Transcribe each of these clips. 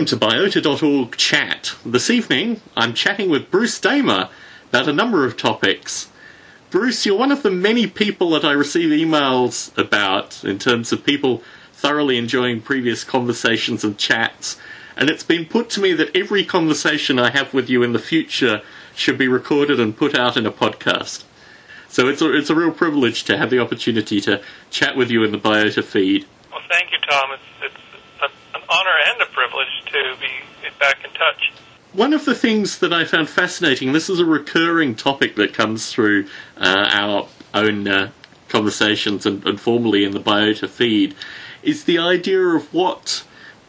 Welcome to Biota.org Chat. This evening, I'm chatting with Bruce Damer about a number of topics. Bruce, you're one of the many people that I receive emails about in terms of people thoroughly enjoying previous conversations and chats, and it's been put to me that every conversation I have with you in the future should be recorded and put out in a podcast. So it's a real privilege to have the opportunity to chat with you in the Biota feed. Well, thank you, Tom. It's an honor and a privilege to be back in touch. One of the things that I found fascinating, this is a recurring topic that comes through our own conversations and formerly in the Biota feed, is the idea of what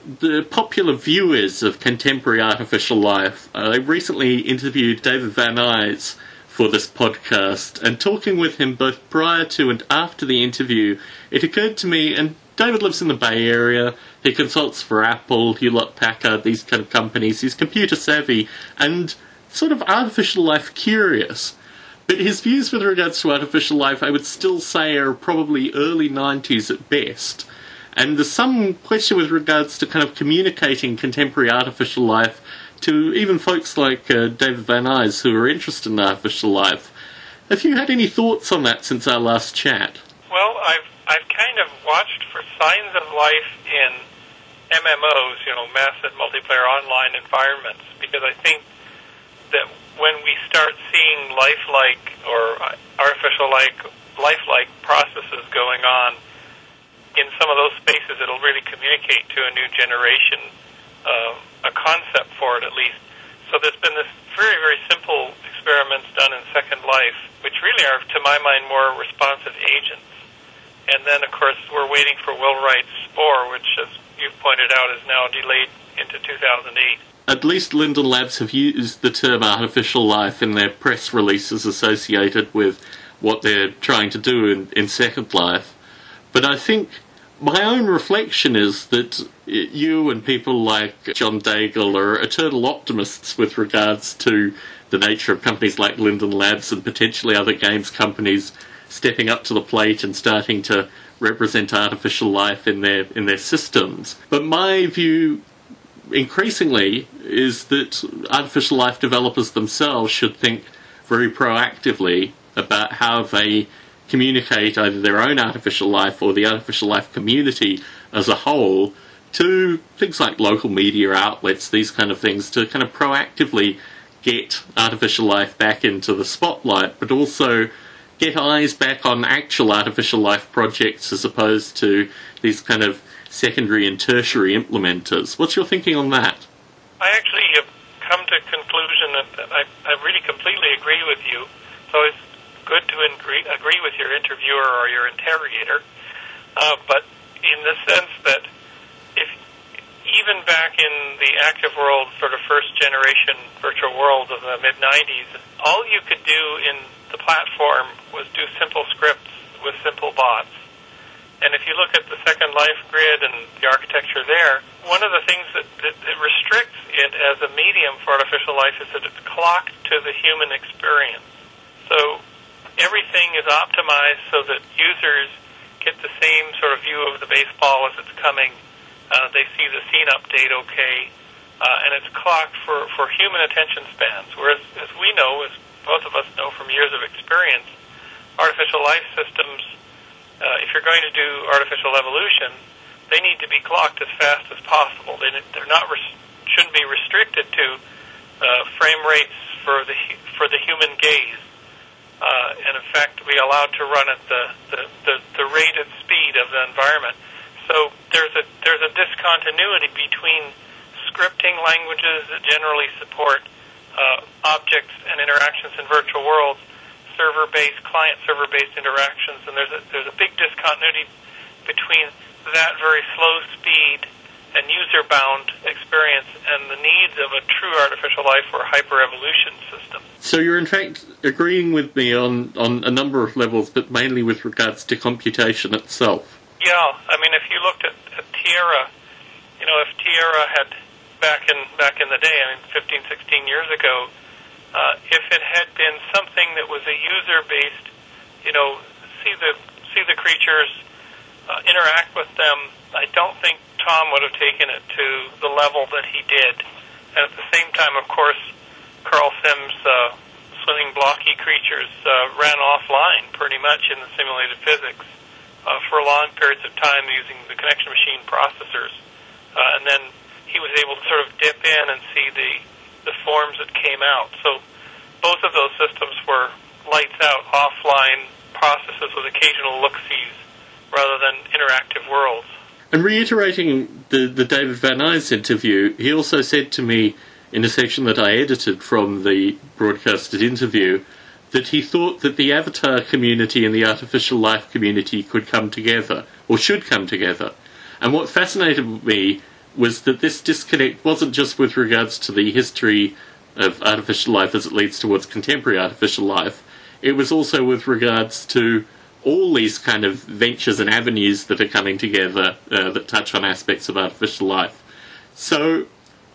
the popular view is of contemporary artificial life. I recently interviewed David Van Nuys for this podcast, and talking with him both prior to and after the interview, it occurred to me, and David lives in the Bay Area, he consults for Apple, Hewlett Packard, these kind of companies, he's computer savvy and sort of artificial life curious. But his views with regards to artificial life, I would still say, are probably early 90s at best. And there's some question with regards to kind of communicating contemporary artificial life to even folks like David Van Nuys who are interested in artificial life. Have you had any thoughts on that since our last chat? Well, I've kind of watched for signs of life in MMOs, you know, massive multiplayer online environments, because I think that when we start seeing lifelike or lifelike processes going on in some of those spaces, it'll really communicate to a new generation a concept for it, at least. So there's been this very, very simple experiments done in Second Life, which really are, to my mind, more responsive agents. And then, of course, we're waiting for Will Wright's Spore, which, as you've pointed out, is now delayed into 2008. At least Linden Labs have used the term artificial life in their press releases associated with what they're trying to do in Second Life. But I think my own reflection is that you and people like John Daigle are eternal optimists with regards to the nature of companies like Linden Labs and potentially other games companies stepping up to the plate and starting to represent artificial life in their systems. But my view increasingly is that artificial life developers themselves should think very proactively about how they communicate either their own artificial life or the artificial life community as a whole to things like local media outlets, these kind of things, to kind of proactively get artificial life back into the spotlight, but also get eyes back on actual artificial life projects as opposed to these kind of secondary and tertiary implementers. What's your thinking on that? I actually have come to a conclusion that I really completely agree with you. So it's good to agree with your interviewer or your interrogator, but in the sense that if even back in the active world, sort of first-generation virtual world of the mid-90s, all you could do in the platform was do simple scripts with simple bots. And if you look at the Second Life grid and the architecture there, one of the things that restricts it as a medium for artificial life is that it's clocked to the human experience. So everything is optimized so that users get the same sort of view of the baseball as it's coming. They see the scene update okay, and it's clocked for human attention spans, whereas, as we know, as both of us know from years of experience, artificial life systems, if you're going to do artificial evolution, they need to be clocked as fast as possible. They're not shouldn't be restricted to frame rates for the human gaze. And in fact, be allowed to run at the rated speed of the environment. So there's a discontinuity between scripting languages that generally support objects and interactions in virtual worlds, server-based, client-server-based interactions, and there's a big discontinuity between that very slow speed and user-bound experience and the needs of a true artificial life or hyper-evolution system. So you're in fact agreeing with me on a number of levels, but mainly with regards to computation itself. Yeah, I mean, if you looked at Tierra, you know, if Tierra had back in the day, I mean, 15, 16 years ago, if it had been something that was a user-based, you know, see the creatures, interact with them, I don't think Tom would have taken it to the level that he did. And at the same time, of course, Carl Sims' swimming blocky creatures ran offline pretty much in the simulated physics for long periods of time using the connection machine processors. And then he was able to sort of dip in and see the forms that came out. So both of those systems were lights out, offline processes with occasional look-sees rather than interactive worlds. And reiterating the David Van Nuys interview, he also said to me in a section that I edited from the broadcasted interview that he thought that the avatar community and the artificial life community could come together, or should come together. And what fascinated me was that this disconnect wasn't just with regards to the history of artificial life as it leads towards contemporary artificial life, it was also with regards to all these kind of ventures and avenues that are coming together that touch on aspects of artificial life. So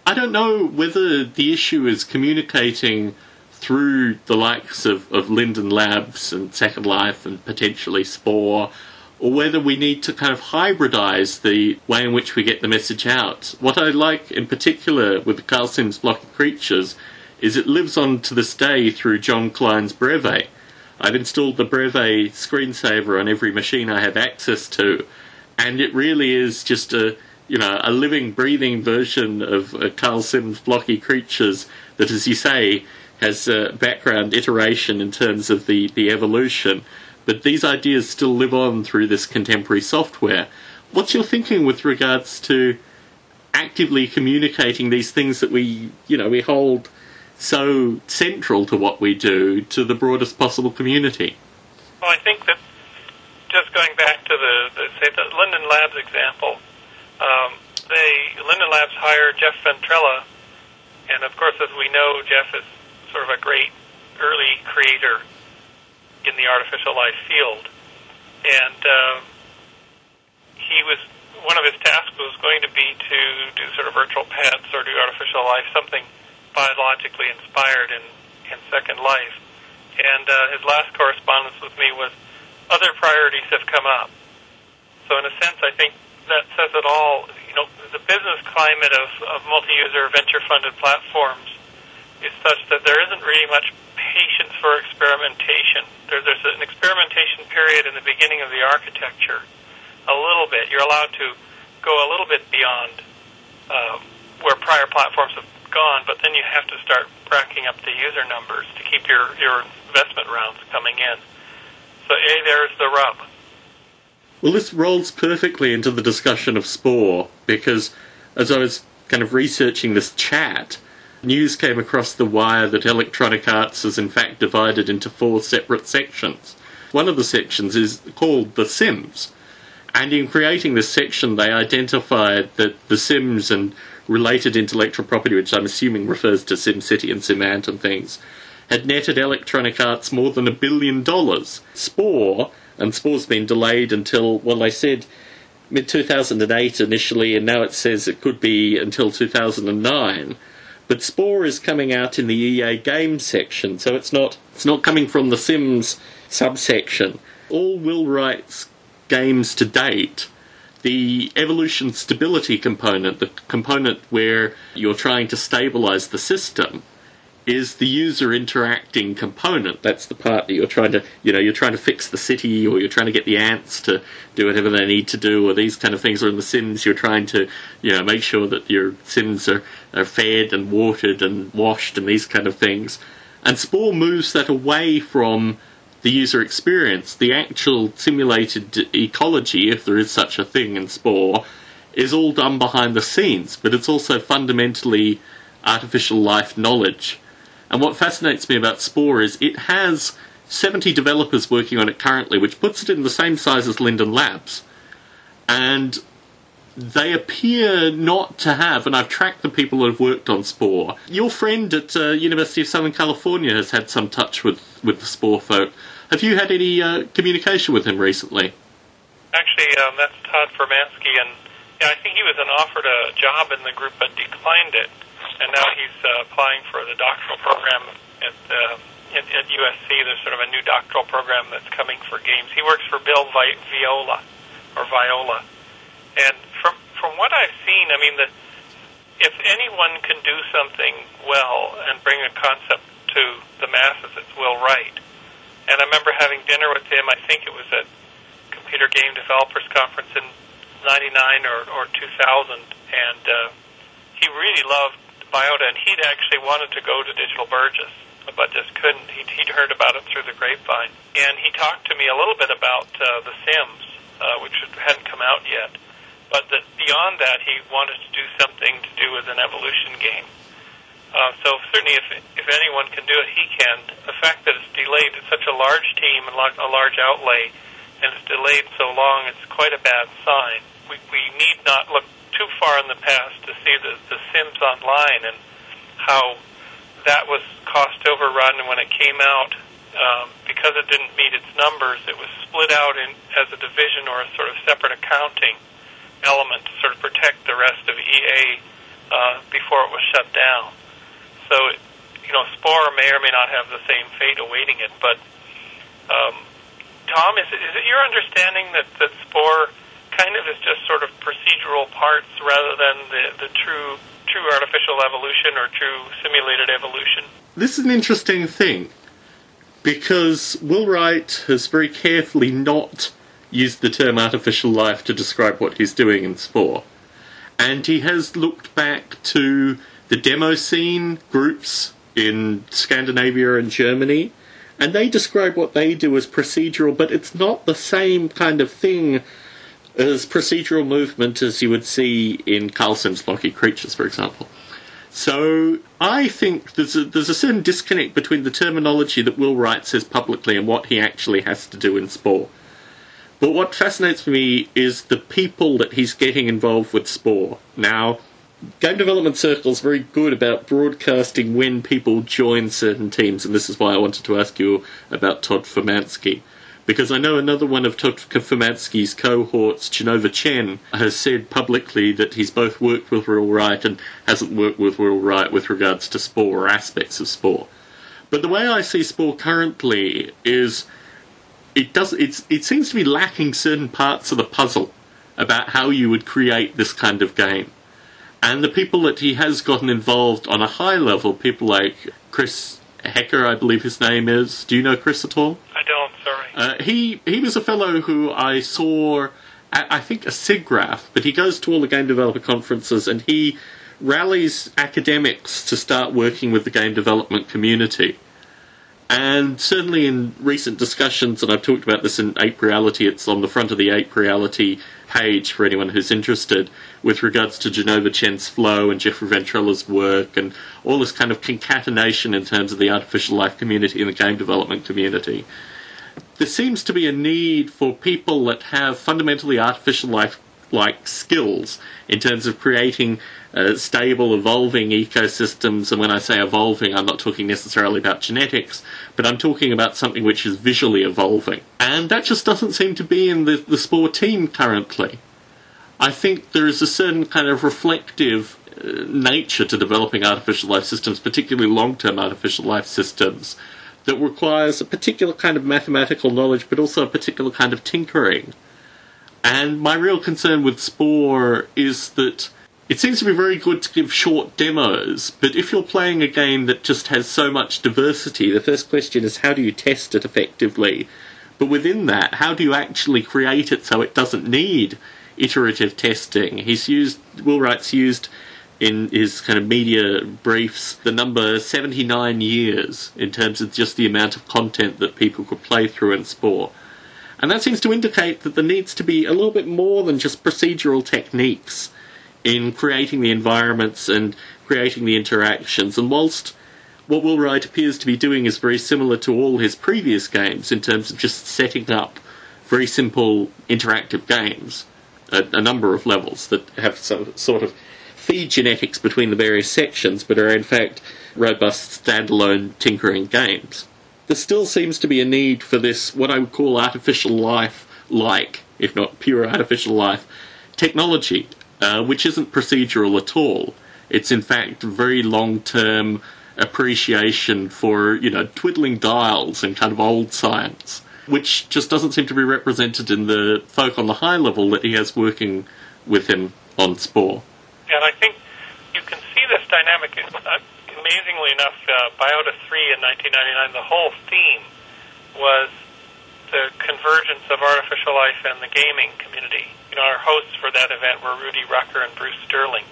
I don't know whether the issue is communicating through the likes of Linden Labs and Second Life and potentially Spore, or whether we need to kind of hybridize the way in which we get the message out. What I like in particular with Carl Sims' Blocky Creatures is it lives on to this day through Jon Klein's Breve. I've installed the Breve screensaver on every machine I have access to, and it really is just a living, breathing version of Carl Sims' Blocky Creatures that, as you say, has a background iteration in terms of the evolution. But these ideas still live on through this contemporary software. What's your thinking with regards to actively communicating these things that we hold so central to what we do to the broadest possible community? Well, I think that just going back to the Linden Labs example, Linden Labs hired Jeff Ventrella, and of course, as we know, Jeff is sort of a great early creator in the artificial life field. And one of his tasks was going to be to do sort of virtual pets or do artificial life, something biologically inspired in Second Life. And his last correspondence with me was, other priorities have come up. So in a sense, I think that says it all. You know, the business climate of multi-user venture-funded platforms is such that there isn't really much patience for experimentation. There's an experimentation period in the beginning of the architecture, a little bit. You're allowed to go a little bit beyond where prior platforms have gone, but then you have to start racking up the user numbers to keep your investment rounds coming in. So there's the rub. Well, this rolls perfectly into the discussion of Spore, because as I was kind of researching this chat, news came across the wire that Electronic Arts is in fact divided into 4 separate sections. One of the sections is called The Sims, and in creating this section they identified that The Sims and related intellectual property, which I'm assuming refers to SimCity and SimAnt and things, had netted Electronic Arts more than $1 billion. Spore, and Spore's been delayed until, well, they said mid-2008 initially, and now it says it could be until 2009. But Spore is coming out in the EA game section, so it's not coming from the Sims subsection. All Will Wright's games to date, the evolution stability component, the component where you're trying to stabilize the system, is the user interacting component. That's the part that you're trying to, you're trying to fix the city, or you're trying to get the ants to do whatever they need to do, or these kind of things. Or in The Sims, you're trying to, make sure that your Sims are fed and watered and washed and these kind of things. And Spore moves that away from the user experience. The actual simulated ecology, if there is such a thing in Spore, is all done behind the scenes, but it's also fundamentally artificial life knowledge. And what fascinates me about Spore is it has 70 developers working on it currently, which puts it in the same size as Linden Labs. And they appear not to have, and I've tracked the people that have worked on Spore. Your friend at University of Southern California has had some touch with the Spore folk. Have you had any communication with him recently? Actually, that's Todd Furmansky, and I think he was offered a job in the group but declined it, and now he's applying for the doctoral program at USC. There's sort of a new doctoral program that's coming for games. He works for Bill Viola, and from from what I've seen, I mean, if anyone can do something well and bring a concept to the masses, it's Will Wright. And I remember having dinner with him, I think it was at Computer Game Developers Conference in 99 or 2000, and he really loved Biota, and he'd actually wanted to go to Digital Burgess, but just couldn't. He'd heard about it through the grapevine. And he talked to me a little bit about The Sims, which hadn't come out yet, but that beyond that, he wanted to do something to do with an evolution game. So certainly if anyone can do it, he can. The fact that it's delayed, it's such a large team and a large outlay, and it's delayed so long, it's quite a bad sign. We need not look too far in the past to see the Sims Online and how that was cost overrun, and when it came out, because it didn't meet its numbers, it was split out as a division or a sort of separate accounting element to sort of protect the rest of EA before it was shut down. So, Spore may or may not have the same fate awaiting it, but Tom, is it your understanding that Spore kind of is just sort of procedural parts rather than the true artificial evolution or true simulated evolution? This is an interesting thing, because Will Wright has very carefully not used the term artificial life to describe what he's doing in Spore. And he has looked back to the demo scene groups in Scandinavia and Germany, and they describe what they do as procedural, but it's not the same kind of thing as procedural movement as you would see in Carl Sims' Blocky Creatures, for example. So I think there's a certain disconnect between the terminology that Will Wright says publicly and what he actually has to do in Spore. But what fascinates me is the people that he's getting involved with Spore. Now, game development circles very good about broadcasting when people join certain teams, and this is why I wanted to ask you about Todd Furmansky, because I know another one of Todd Furmansky's cohorts, Genova Chen, has said publicly that he's both worked with Will Wright and hasn't worked with Will Wright with regards to Spore or aspects of Spore. But the way I see Spore currently is it seems to be lacking certain parts of the puzzle about how you would create this kind of game. And the people that he has gotten involved on a high level, people like Chris Hecker, I believe his name is. Do you know Chris at all? I don't, sorry. He was a fellow who I saw at, I think, a SIGGRAPH, but he goes to all the game developer conferences and he rallies academics to start working with the game development community. And certainly in recent discussions, and I've talked about this in Ape Reality, it's on the front of the Ape Reality page for anyone who's interested, with regards to Genova Chen's flow and Jeffrey Ventrella's work and all this kind of concatenation in terms of the artificial life community and the game development community. There seems to be a need for people that have fundamentally artificial life-like skills in terms of creating stable, evolving ecosystems, and when I say evolving, I'm not talking necessarily about genetics, but I'm talking about something which is visually evolving. And that just doesn't seem to be in the Spore team currently. I think there is a certain kind of reflective nature to developing artificial life systems, particularly long-term artificial life systems, that requires a particular kind of mathematical knowledge, but also a particular kind of tinkering. And my real concern with Spore is that it seems to be very good to give short demos, but if you're playing a game that just has so much diversity, the first question is how do you test it effectively? But within that, how do you actually create it so it doesn't need iterative testing? Will Wright's used in his kind of media briefs the number 79 years in terms of just the amount of content that people could play through in Spore. And that seems to indicate that there needs to be a little bit more than just procedural techniques in creating the environments and creating the interactions. And whilst what Will Wright appears to be doing is very similar to all his previous games in terms of just setting up very simple interactive games at a number of levels that have some sort of feed genetics between the various sections but are in fact robust standalone tinkering games, there still seems to be a need for this, what I would call artificial life-like, if not pure artificial life, technology. Which isn't procedural at all. It's in fact very long-term appreciation for, twiddling dials and kind of old science, which just doesn't seem to be represented in the folk on the high level that he has working with him on Spore. Yeah, and I think you can see this dynamic. Amazingly enough, Biota 3 in 1999, the whole theme was the convergence of artificial life and the gaming community. You know, our hosts for that event were Rudy Rucker and Bruce Sterling,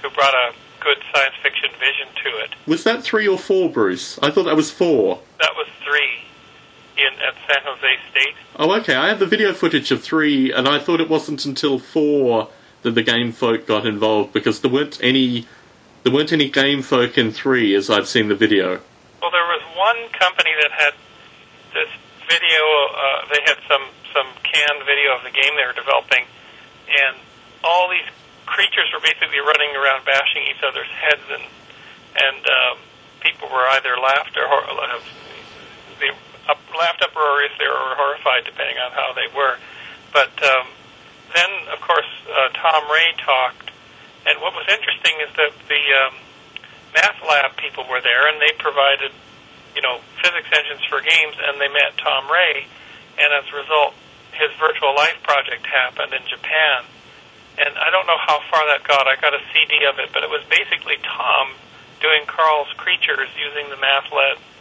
who brought a good science fiction vision to it. Was that 3 or 4, Bruce? I thought that was 4. That was 3 at San Jose State. Oh, okay. I had the video footage of 3, and I thought it wasn't until 4 that the game folk got involved, because there weren't any game folk in 3, as I've seen the video. Well, there was one company that had this video. They had some canned video of the game they were developing, and all these creatures were basically running around bashing each other's heads, and people were either laughed uproariously or horrified, depending on how they were. But then, of course, Tom Ray talked, and what was interesting is that the math lab people were there, and they provided, you know, physics engines for games, and they met Tom Ray, and as a result, his virtual life project happened in Japan. And I don't know how far that got. I got a CD of it, but it was basically Tom doing Carl's creatures using the math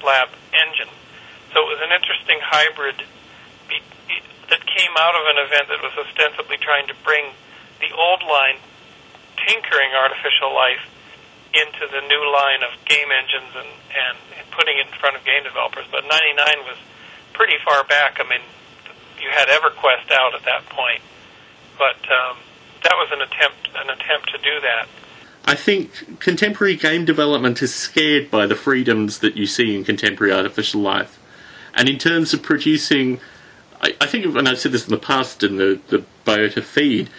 lab engine. So it was an interesting hybrid that came out of an event that was ostensibly trying to bring the old line tinkering artificial life into the new line of game engines and putting it in front of game developers. But 99 was pretty far back. I mean, you had EverQuest out at that point. But that was an attempt to do that. I think contemporary game development is scared by the freedoms that you see in contemporary artificial life. And in terms of producing, I think, and I've said this in the past in the Biota feed,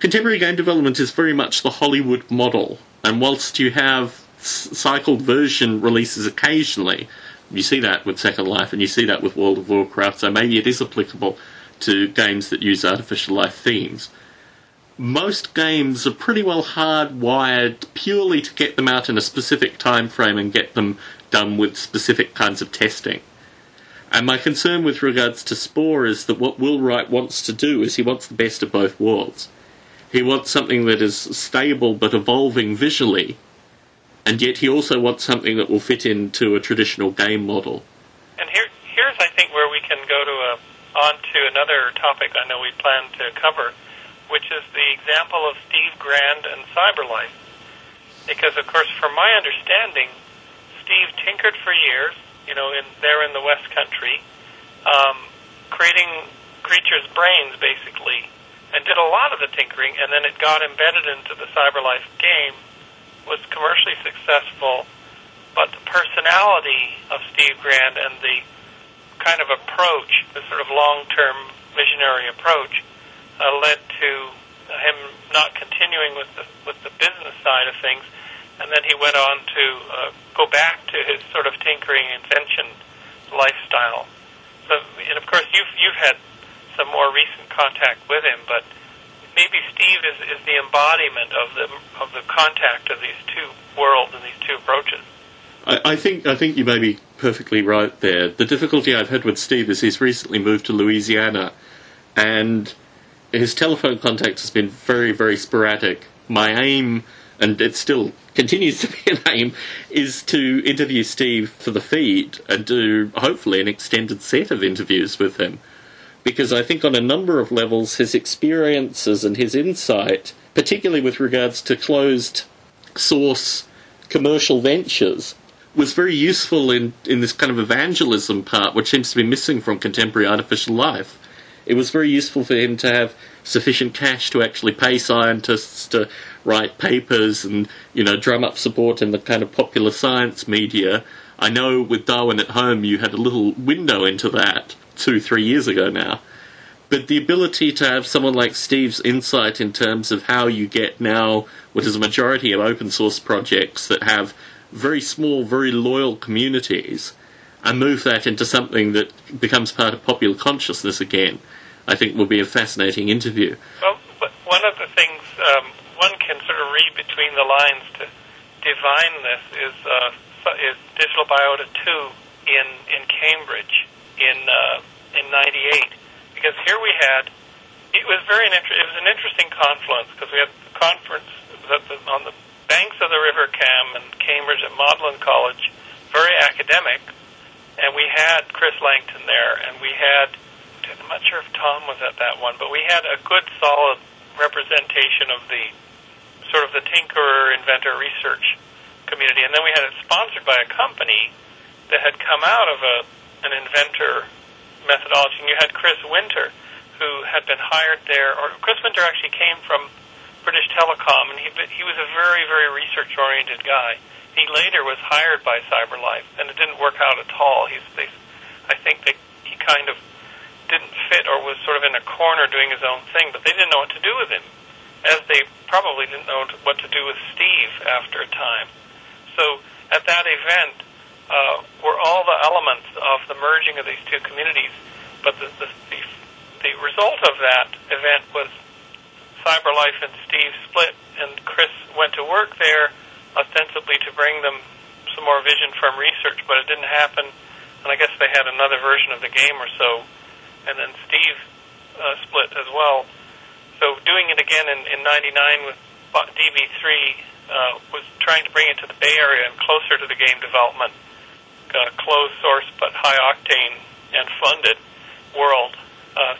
contemporary game development is very much the Hollywood model. And whilst you have cycled version releases occasionally, you see that with Second Life and you see that with World of Warcraft, so maybe it is applicable to games that use artificial life themes. Most games are pretty well hardwired purely to get them out in a specific time frame and get them done with specific kinds of testing. And my concern with regards to Spore is that what Will Wright wants to do is he wants the best of both worlds. He wants something that is stable but evolving visually, and yet he also wants something that will fit into a traditional game model. And here's, I think, where we can go on to another topic I know we plan to cover, which is the example of Steve Grand and Cyberlife. Because, of course, from my understanding, Steve tinkered for years, you know, there in the West Country, creating creatures' brains, basically, and did a lot of the tinkering, and then it got embedded into the Cyberlife game, was commercially successful, but the personality of Steve Grand and the kind of approach, the sort of long-term visionary approach, led to him not continuing with the business side of things, and then he went on to go back to his sort of tinkering invention lifestyle. So, and of course, you've had some more recent contact with him, but maybe Steve is the embodiment of the contact of these two worlds and these two approaches. I think you may be perfectly right there. The difficulty I've had with Steve is he's recently moved to Louisiana, and his telephone contact has been very, very sporadic. My aim, and it still continues to be an aim, is to interview Steve for the feed and do, hopefully, an extended set of interviews with him. Because I think on a number of levels, his experiences and his insight, particularly with regards to closed-source commercial ventures, was very useful in this kind of evangelism part, which seems to be missing from contemporary artificial life. It was very useful for him to have sufficient cash to actually pay scientists to write papers and, you know, drum up support in the kind of popular science media. I know with Darwin at Home you had a little window into that 2-3 years ago now. But the ability to have someone like Steve's insight in terms of how you get now what is a majority of open source projects that have very small, very loyal communities and move that into something that becomes part of popular consciousness again, I think will be a fascinating interview. Well, one of the things one can sort of read between the lines to divine this is Digital Biota 2 in Cambridge in 98. Because here we had It was an interesting confluence, because we had the conference on the banks of the River Cam in Cambridge at Magdalen College, very academic, and we had Chris Langton there, and we had, I'm not sure if Tom was at that one, but we had a good solid representation of the sort of the tinkerer, inventor, research community. And then we had it sponsored by a company that had come out of an inventor methodology. And you had Chris Winter, who had been hired there. Or Chris Winter actually came from British Telecom, and he was a very, very research-oriented guy. He later was hired by Cyberlife, and it didn't work out at all. I think that he kind of didn't fit, or was sort of in a corner doing his own thing, but they didn't know what to do with him, as they probably didn't know what to do with Steve after a time. So at that event were all the elements of the merging of these two communities, but the result of that event was Cyberlife and Steve split, and Chris went to work there ostensibly to bring them some more vision from research, but it didn't happen, and I guess they had another version of the game or so, and then Steve split as well. So doing it again in 99 with DB3 was trying to bring it to the Bay Area and closer to the game development, closed source but high octane and funded world.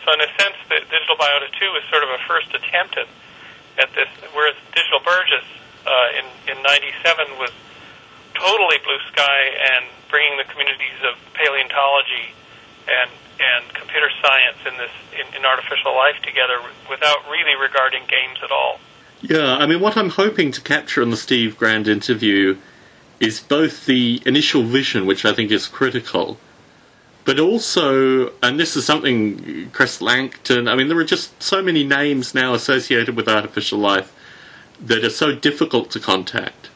So in a sense, the Digital Biota 2 was sort of a first attempt at this, whereas Digital Burgess in 97 was totally blue sky and bringing the communities of paleontology and computer science in artificial life together without really regarding games at all. Yeah, I mean, what I'm hoping to capture in the Steve Grand interview is both the initial vision, which I think is critical, but also, and this is something Chris Langton, I mean, there are just so many names now associated with artificial life that are so difficult to contact.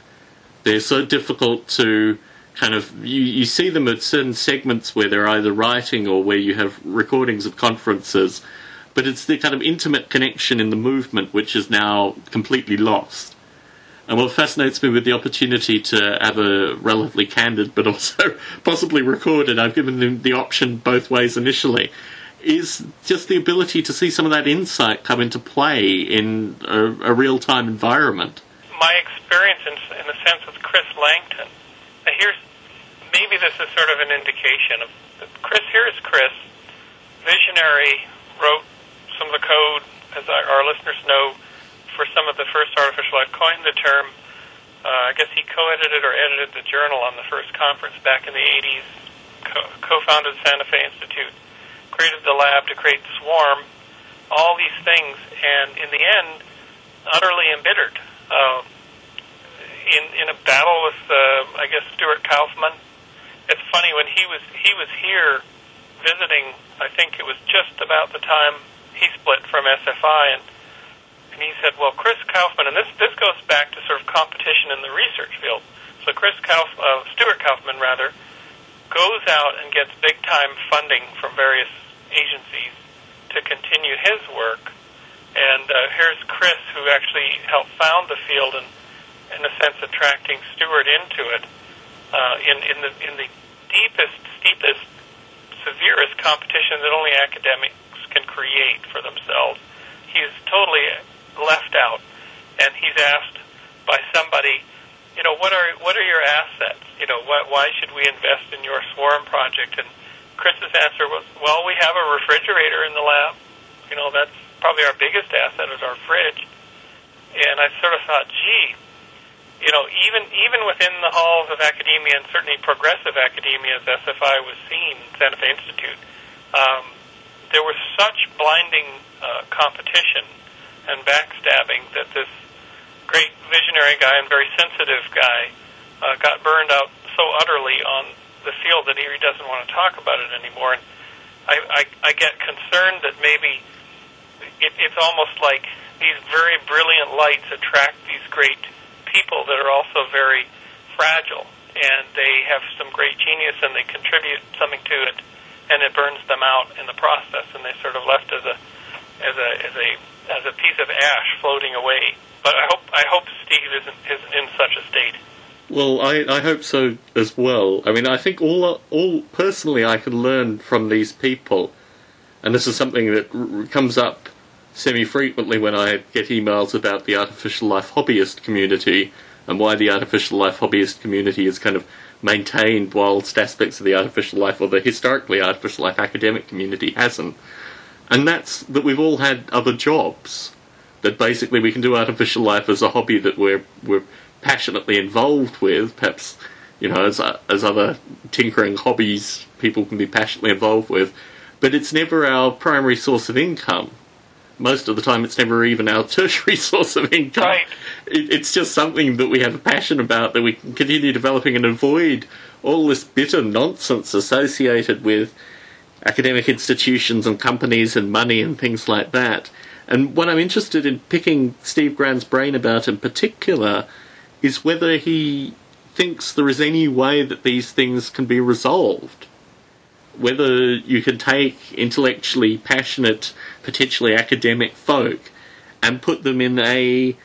They're so difficult to kind of, you see them at certain segments where they're either writing or where you have recordings of conferences, but it's the kind of intimate connection in the movement which is now completely lost. And what fascinates me with the opportunity to have a relatively candid but also possibly recorded, I've given them the option both ways initially, is just the ability to see some of that insight come into play in a real-time environment. My experience in the sense of Chris Langton, here's, maybe this is sort of an indication of Chris. Here's Chris, visionary, wrote some of the code, as our listeners know, for some of the first artificial life, coined the term. I guess he co-edited or edited the journal on the first conference back in the 80s, co-founded Santa Fe Institute, created the lab to create Swarm, all these things, and in the end, utterly embittered. In a battle with, I guess, Stuart Kauffman. It's funny, when he was here visiting, I think it was just about the time he split from SFI, and he said, well, Chris Kauffman, and this goes back to sort of competition in the research field. So Stuart Kauffman, rather, goes out and gets big-time funding from various agencies to continue his work, and here's Chris, who actually helped found the field and, in a sense, attracting Stewart into it in the deepest, steepest, severest competition that only academics can create for themselves. He's totally left out, and he's asked by somebody, you know, what are your assets? You know, why should we invest in your Swarm project? And Chris's answer was, well, we have a refrigerator in the lab. You know, that's probably our biggest asset is our fridge. And I sort of thought, gee. You know, even within the halls of academia, and certainly progressive academia, as SFI was seen, Santa Fe Institute, there was such blinding competition and backstabbing that this great visionary guy and very sensitive guy got burned out so utterly on the field that he doesn't want to talk about it anymore. And I get concerned that maybe it's almost like these very brilliant lights attract these great people that are also very fragile, and they have some great genius and they contribute something to it, and it burns them out in the process, and they're sort of left as a piece of ash floating away. But I hope Steve isn't in such a state. Well, I hope so as well. I mean, I think all personally I can learn from these people, and this is something that comes up semi-frequently when I get emails about the artificial life hobbyist community and why the artificial life hobbyist community is kind of maintained whilst aspects of the artificial life or the historically artificial life academic community hasn't. And that's that we've all had other jobs, that basically we can do artificial life as a hobby that we're passionately involved with, perhaps, you know, as other tinkering hobbies people can be passionately involved with, but it's never our primary source of income. Most of the time it's never even our tertiary source of income. Right. It's just something that we have a passion about that we can continue developing and avoid all this bitter nonsense associated with academic institutions and companies and money and things like that. And what I'm interested in picking Steve Grand's brain about in particular is whether he thinks there is any way that these things can be resolved. Whether you can take intellectually passionate, potentially academic folk and put them in a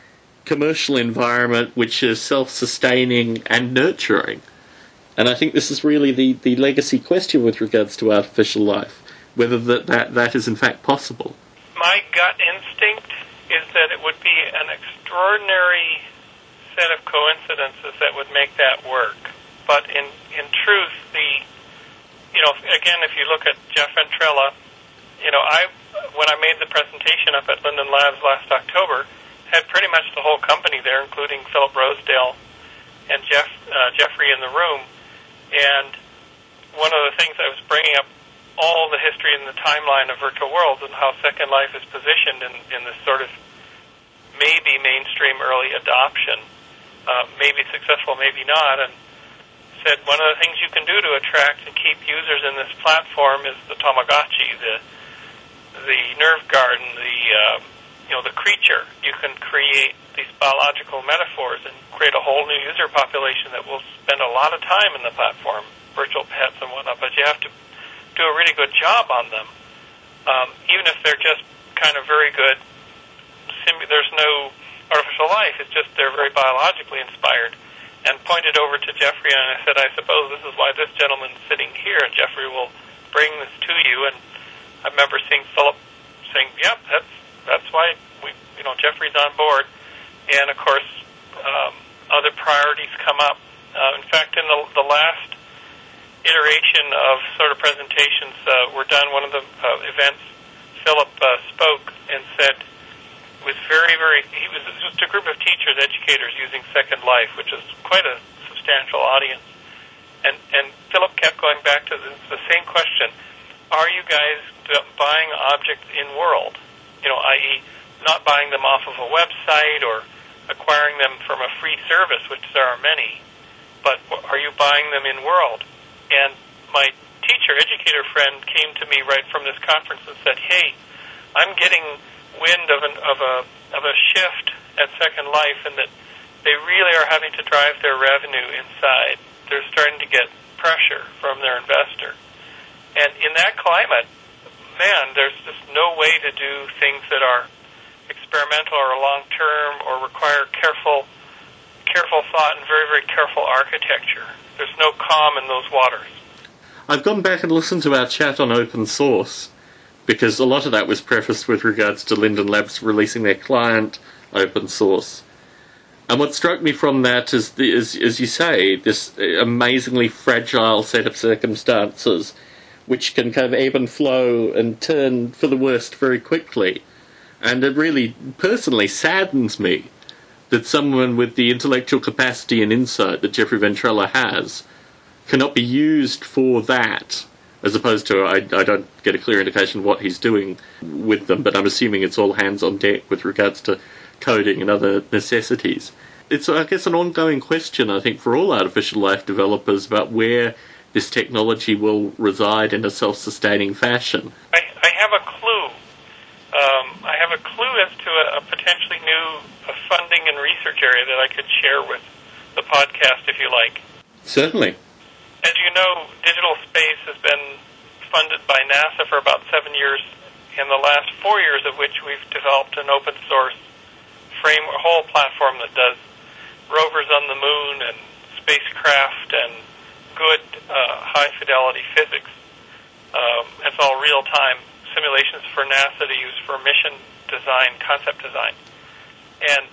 commercial environment which is self-sustaining and nurturing. And I think this is really the legacy question with regards to artificial life, whether that is in fact possible. My gut instinct is that it would be an extraordinary set of coincidences that would make that work. But in truth, again, if you look at Jeff Ventrella, when I made the presentation up at Linden Labs last October, had pretty much the whole company there, including Philip Rosedale and Jeffrey in the room. And one of the things I was bringing up, all the history and the timeline of virtual worlds and how Second Life is positioned in this sort of maybe mainstream early adoption, maybe successful, maybe not, and said one of the things you can do to attract and keep users in this platform is the Tamagotchi, the nerve garden, the creature. You can create these biological metaphors and create a whole new user population that will spend a lot of time in the platform, virtual pets and whatnot, but you have to do a really good job on them, even if they're just kind of very good. There's no artificial life. It's just they're very biologically inspired. And pointed over to Jeffrey, and I said, I suppose this is why this gentleman's sitting here, and Jeffrey will bring this to you. And I remember seeing Philip saying, "Yep, that's why we, Jeffrey's on board." And of course, other priorities come up. In fact, in the last iteration of sort of presentations were done, one of the events, Philip spoke and said it was very, very, it was just a group of teachers, educators using Second Life, which is quite a substantial audience. And Philip kept going back to the same question, are you guys buying objects in world? I.e., not buying them off of a website or acquiring them from a free service, which there are many, but are you buying them in world? And my teacher, educator friend came to me right from this conference and said, hey, I'm getting wind of a shift at Second Life in that they really are having to drive their revenue inside. They're starting to get pressure from their investor. And in that climate, man, there's just no way to do things that are experimental or long-term or require careful thought and very, very careful architecture. There's no calm in those waters. I've gone back and listened to our chat on open source because a lot of that was prefaced with regards to Linden Labs releasing their client open source. And what struck me from that is, as you say, this amazingly fragile set of circumstances which can kind of ebb and flow and turn for the worst very quickly. And it really personally saddens me that someone with the intellectual capacity and insight that Jeffrey Ventrella has cannot be used for that, as opposed to, I don't get a clear indication of what he's doing with them, but I'm assuming it's all hands on deck with regards to coding and other necessities. It's, I guess, an ongoing question, I think, for all artificial life developers about where this technology will reside in a self-sustaining fashion. I have a clue. I have a clue as to a potentially new funding and research area that I could share with the podcast, if you like. Certainly. As you know, Digital Space has been funded by NASA for about 7 years, in the last 4 years of which we've developed an open source framework, whole platform that does rovers on the moon and spacecraft and good high-fidelity physics. It's all real-time simulations for NASA to use for mission design, concept design. And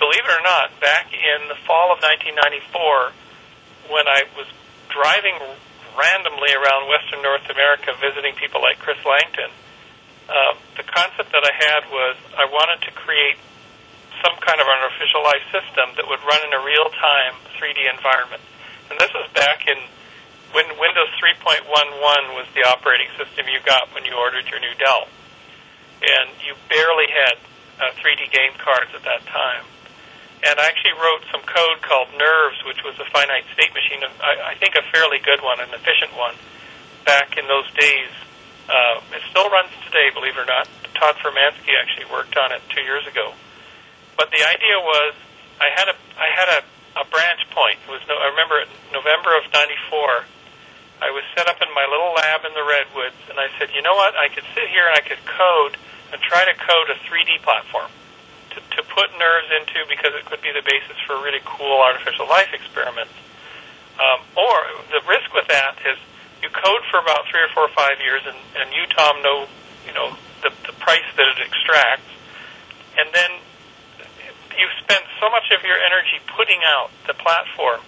believe it or not, back in the fall of 1994, when I was driving randomly around Western North America visiting people like Chris Langton, the concept that I had was I wanted to create some kind of artificial life system that would run in a real-time 3D environment. And this was back in when Windows 3.11 was the operating system you got when you ordered your new Dell. And you barely had 3D game cards at that time. And I actually wrote some code called NURBS, which was a finite state machine, I think a fairly good one, an efficient one, back in those days. It still runs today, believe it or not. Todd Furmansky actually worked on it 2 years ago. But the idea was I had a branch point. It was I remember it, November of 94, I was set up in my little lab in the Redwoods, and I said, you know what, I could sit here and I could code and try to code a 3D platform to put NURBS into because it could be the basis for really cool artificial life experiments. Or the risk with that is you code for about 3 or 4 or 5 years, and you, Tom, know the price that it extracts, and then you've spent so much of your energy putting out the platform,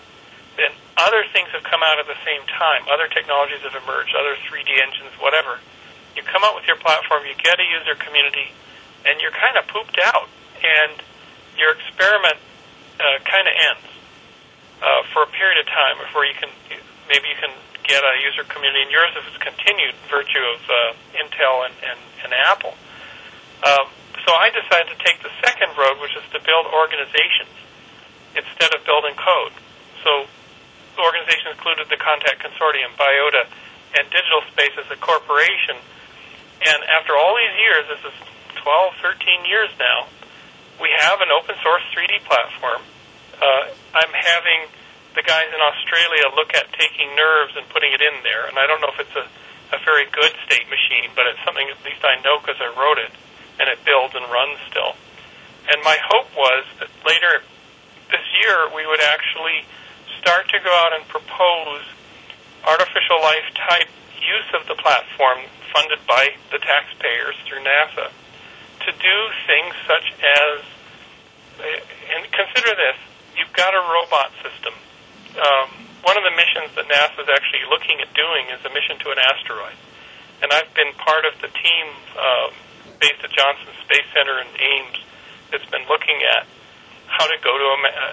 then other things have come out at the same time. Other technologies have emerged, other 3D engines, whatever. You come out with your platform, you get a user community, and you're kind of pooped out. And your experiment kind of ends for a period of time before you can, maybe you can get a user community in yours if it's continued virtue of Intel and Apple. So I decided to take the second road, which is to build organizations instead of building code. So the organization included the Contact Consortium, Biota, and Digital Space as a corporation. And after all these years, this is 12, 13 years now, we have an open source 3D platform. I'm having the guys in Australia look at taking NURBS and putting it in there. And I don't know if it's a very good state machine, but it's something at least I know because I wrote it. And it builds and runs still. And my hope was that later this year we would actually start to go out and propose artificial life type use of the platform funded by the taxpayers through NASA to do things such as, and consider this, you've got a robot system. One of the missions that NASA is actually looking at doing is a mission to an asteroid. And I've been part of the team based at Johnson Space Center in Ames that's been looking at how to go to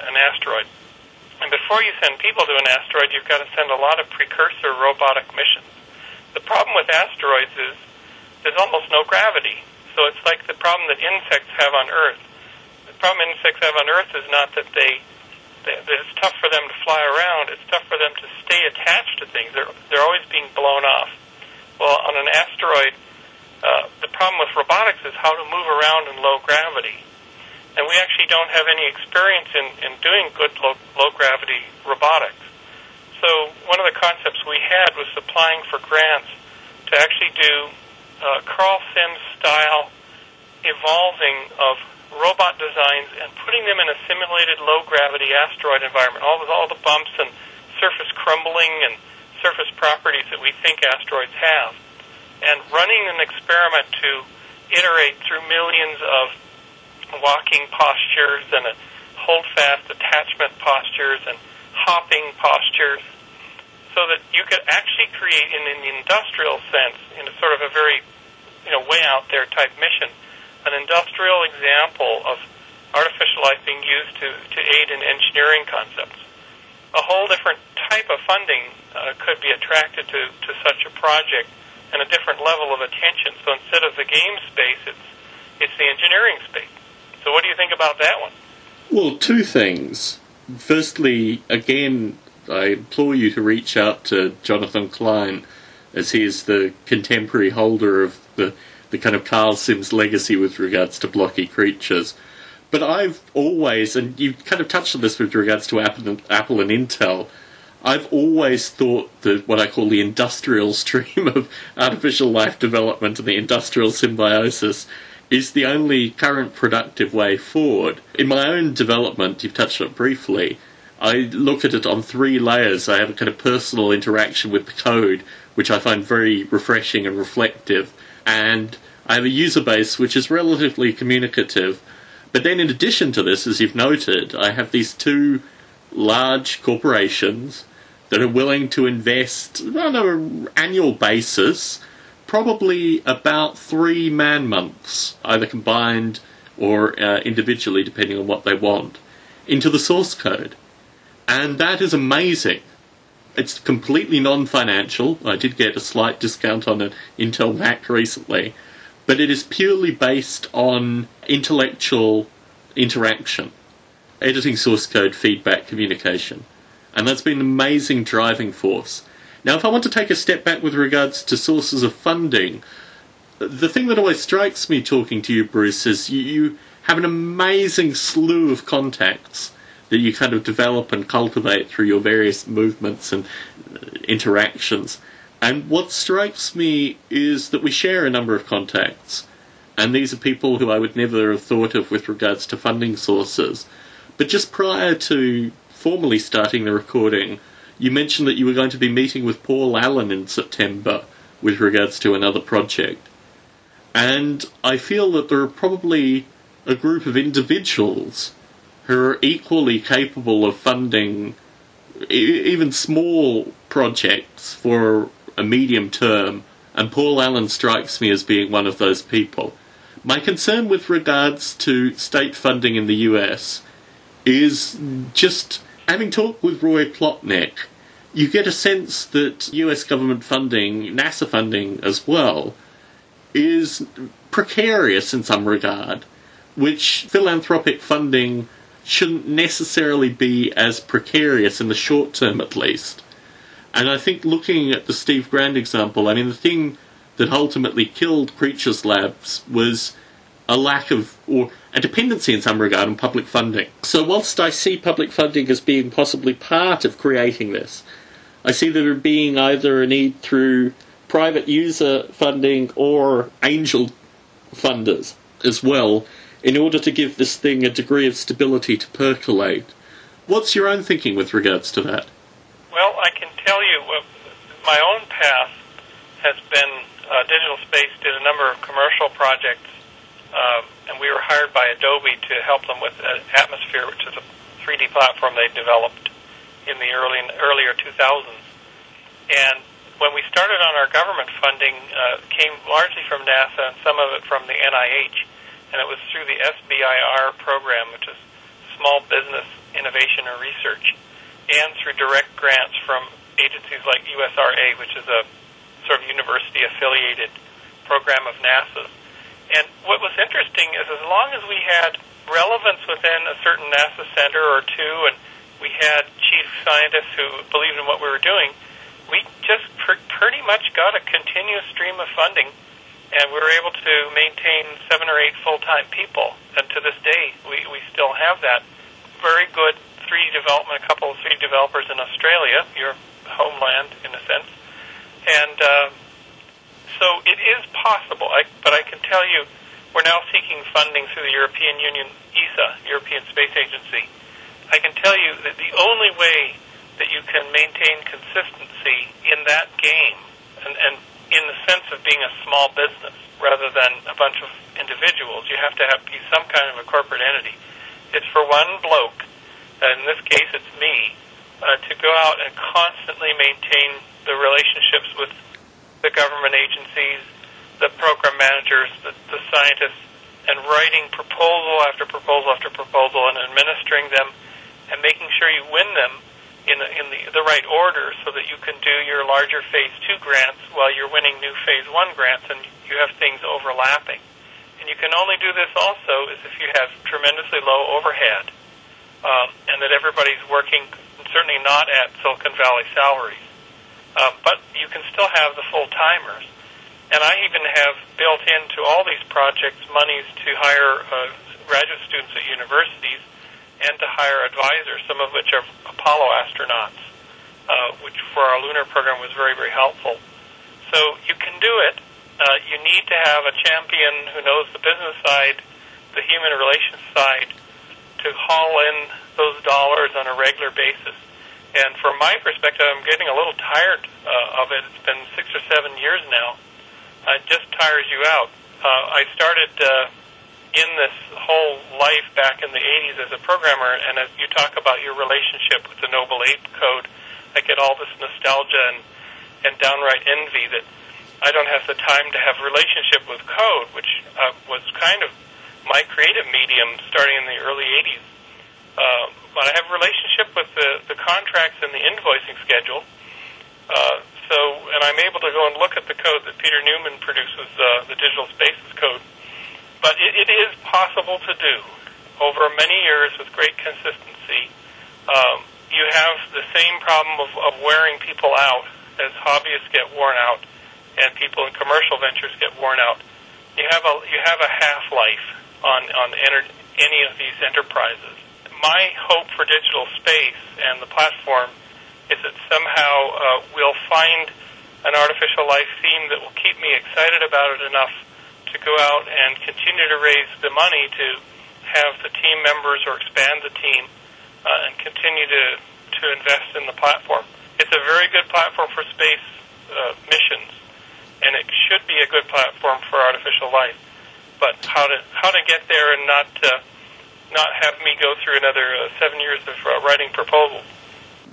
an asteroid. And before you send people to an asteroid, you've got to send a lot of precursor robotic missions. The problem with asteroids is there's almost no gravity. So it's like the problem that insects have on Earth. The problem insects have on Earth is not that that it's tough for them to fly around. It's tough for them to stay attached to things. They're always being blown off. Well, on an asteroid, the problem with robotics is how to move around in low gravity. And we actually don't have any experience in doing good low-gravity robotics. So one of the concepts we had was applying for grants to actually do Carl Sims-style evolving of robot designs and putting them in a simulated low-gravity asteroid environment, all the bumps and surface crumbling and surface properties that we think asteroids have, and running an experiment to iterate through millions of walking postures and holdfast attachment postures and hopping postures so that you could actually create, in an industrial sense, in a sort of a very way out there type mission, an industrial example of artificial life being used to aid in engineering concepts. A whole different type of funding could be attracted to such a project and a different level of attention. So instead of the game space, it's the engineering space. So what do you think about that one? Well, two things. Firstly, again, I implore you to reach out to Jonathan Klein, as he is the contemporary holder of the kind of Carl Sims legacy with regards to blocky creatures. But I've always, and you kind of touched on this with regards to Apple and Intel, I've always thought that what I call the industrial stream of artificial life development and the industrial symbiosis is the only current productive way forward. In my own development, you've touched on it briefly, I look at it on three layers. I have a kind of personal interaction with the code, which I find very refreshing and reflective, and I have a user base which is relatively communicative. But then in addition to this, as you've noted, I have these two large corporations that are willing to invest on an annual basis probably about 3 man-months, either combined or individually, depending on what they want, into the source code. And that is amazing. It's completely non-financial. I did get a slight discount on an Intel Mac recently, but it is purely based on intellectual interaction, editing source code, feedback, communication. And that's been an amazing driving force. Now, if I want to take a step back with regards to sources of funding, the thing that always strikes me talking to you, Bruce, is you have an amazing slew of contacts that you kind of develop and cultivate through your various movements and interactions. And what strikes me is that we share a number of contacts. And these are people who I would never have thought of with regards to funding sources. But just prior to formally starting the recording, you mentioned that you were going to be meeting with Paul Allen in September with regards to another project. And I feel that there are probably a group of individuals who are equally capable of funding even small projects for a medium term, and Paul Allen strikes me as being one of those people. My concern with regards to state funding in the US is just, having talked with Roy Plotnick, you get a sense that US government funding, NASA funding as well, is precarious in some regard, which philanthropic funding shouldn't necessarily be as precarious in the short term at least. And I think looking at the Steve Grand example, I mean, the thing that ultimately killed Creatures Labs was a lack of, or a dependency in some regard, on public funding. So whilst I see public funding as being possibly part of creating this, I see there being either a need through private user funding or angel funders as well, in order to give this thing a degree of stability to percolate. What's your own thinking with regards to that? Well, I can tell you my own path has been Digital Space did a number of commercial projects, and we were hired by Adobe to help them with Atmosphere, which is a 3D platform they developed in the earlier 2000s. And when we started on our government funding, came largely from NASA and some of it from the NIH, and it was through the SBIR program, which is Small Business Innovation and Research, and through direct grants from agencies like USRA, which is a sort of university-affiliated program of NASA's. And what was interesting is as long as we had relevance within a certain NASA center or two, and we had chief scientists who believed in what we were doing, we just pretty much got a continuous stream of funding, and we were able to maintain 7 or 8 full-time people. And to this day, we still have that very good 3D development, a couple of 3D developers in Australia, your homeland in a sense. And so it is possible, but I can tell you we're now seeking funding through the European Union, ESA, European Space Agency. I can tell you that the only way that you can maintain consistency in that game, and in the sense of being a small business rather than a bunch of individuals, you have to be some kind of a corporate entity. It's for one bloke, in this case it's me, to go out and constantly maintain the relationships with the government agencies, the program managers, the scientists, and writing proposal after proposal after proposal and administering them and making sure you win them in the right order so that you can do your larger Phase 2 grants while you're winning new Phase 1 grants and you have things overlapping. And you can only do this also is if you have tremendously low overhead. And that everybody's working, certainly not at Silicon Valley salaries. But you can still have the full-timers. And I even have built into all these projects monies to hire graduate students at universities and to hire advisors, some of which are Apollo astronauts, which for our lunar program was very, very helpful. So you can do it. You need to have a champion who knows the business side, the human relations side, to haul in those dollars on a regular basis. And from my perspective, I'm getting a little tired of it. It's been 6 or 7 years now. It just tires you out. I started in this whole life back in the 80s as a programmer, and as you talk about your relationship with the Noble Ape Code, I get all this nostalgia and downright envy that I don't have the time to have relationship with code, which was kind of my creative medium starting in the early 80s. But I have a relationship with the contracts and the invoicing schedule, and I'm able to go and look at the code that Peter Newman produces, the Digital Spaces code. But it is possible to do over many years with great consistency. You have the same problem of wearing people out as hobbyists get worn out and people in commercial ventures get worn out. You have a half-life on any of these enterprises. My hope for Digital Space and the platform is that somehow we'll find an artificial life theme that will keep me excited about it enough to go out and continue to raise the money to have the team members or expand the team and continue to invest in the platform. It's a very good platform for space missions, and it should be a good platform for artificial life. But how to get there and not have me go through another 7 years of writing proposals.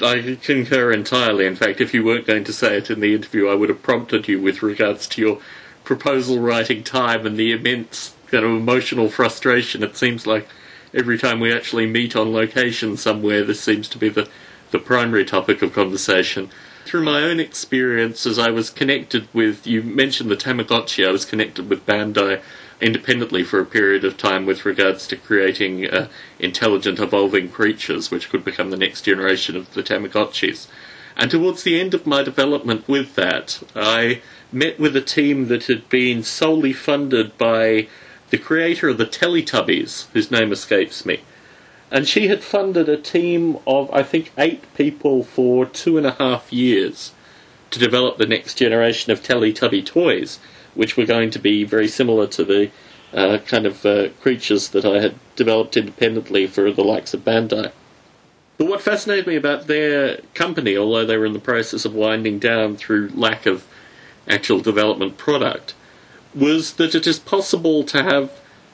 I concur entirely. In fact, if you weren't going to say it in the interview, I would have prompted you with regards to your proposal writing time and the immense kind of emotional frustration. It seems like every time we actually meet on location somewhere, this seems to be the primary topic of conversation. Through my own experiences, I was connected with, you mentioned the Tamagotchi, I was connected with Bandai independently for a period of time with regards to creating intelligent evolving creatures which could become the next generation of the Tamagotchis. And towards the end of my development with that, I met with a team that had been solely funded by the creator of the Teletubbies, whose name escapes me. And she had funded a team of, I think, 8 people for 2.5 years to develop the next generation of Teletubby toys, which were going to be very similar to the kind of creatures that I had developed independently for the likes of Bandai. But what fascinated me about their company, although they were in the process of winding down through lack of actual development product, was that it is possible to have,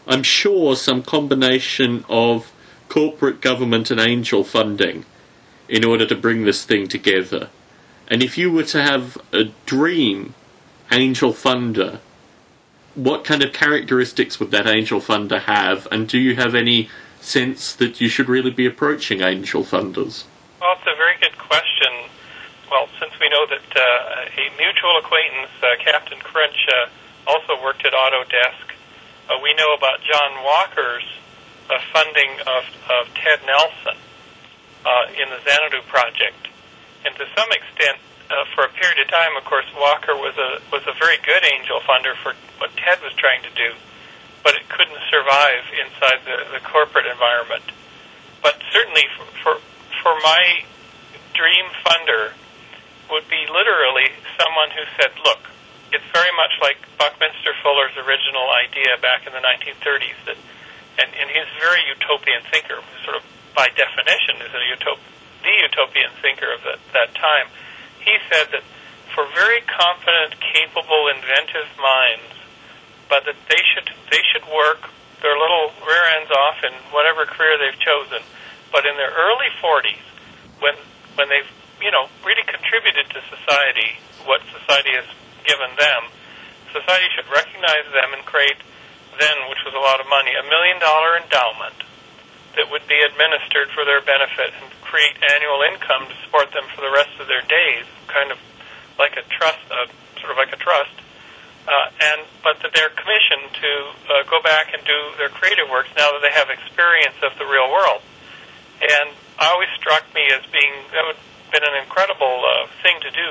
I'm sure, some combination of corporate, government and angel funding in order to bring this thing together. And if you were to have a dream angel funder, what kind of characteristics would that angel funder have, and do you have any sense that you should really be approaching angel funders? Well, it's a very good question. Well, since we know that a mutual acquaintance, Captain Crunch, also worked at Autodesk, we know about John Walker's funding of Ted Nelson in the Xanadu project. And to some extent, for a period of time, of course, Walker was a very good angel funder for what Ted was trying to do, but it couldn't survive inside the corporate environment. But certainly for my dream funder would be literally someone who said, look, it's very much like Buckminster Fuller's original idea back in the 1930s that, and he's a very utopian thinker, sort of by definition is the utopian thinker of that time. He said that for very competent, capable, inventive minds, but that they should work their little rear ends off in whatever career they've chosen. But in their early 40s, when they've really contributed to society, what society has given them, society should recognize them and create then, which was a lot of money, $1 million endowment that would be administered for their benefit and create annual income to support them for the rest of their days, kind of like a trust, but that they're commissioned to go back and do their creative works now that they have experience of the real world. And always struck me as being, that would have been an incredible thing to do.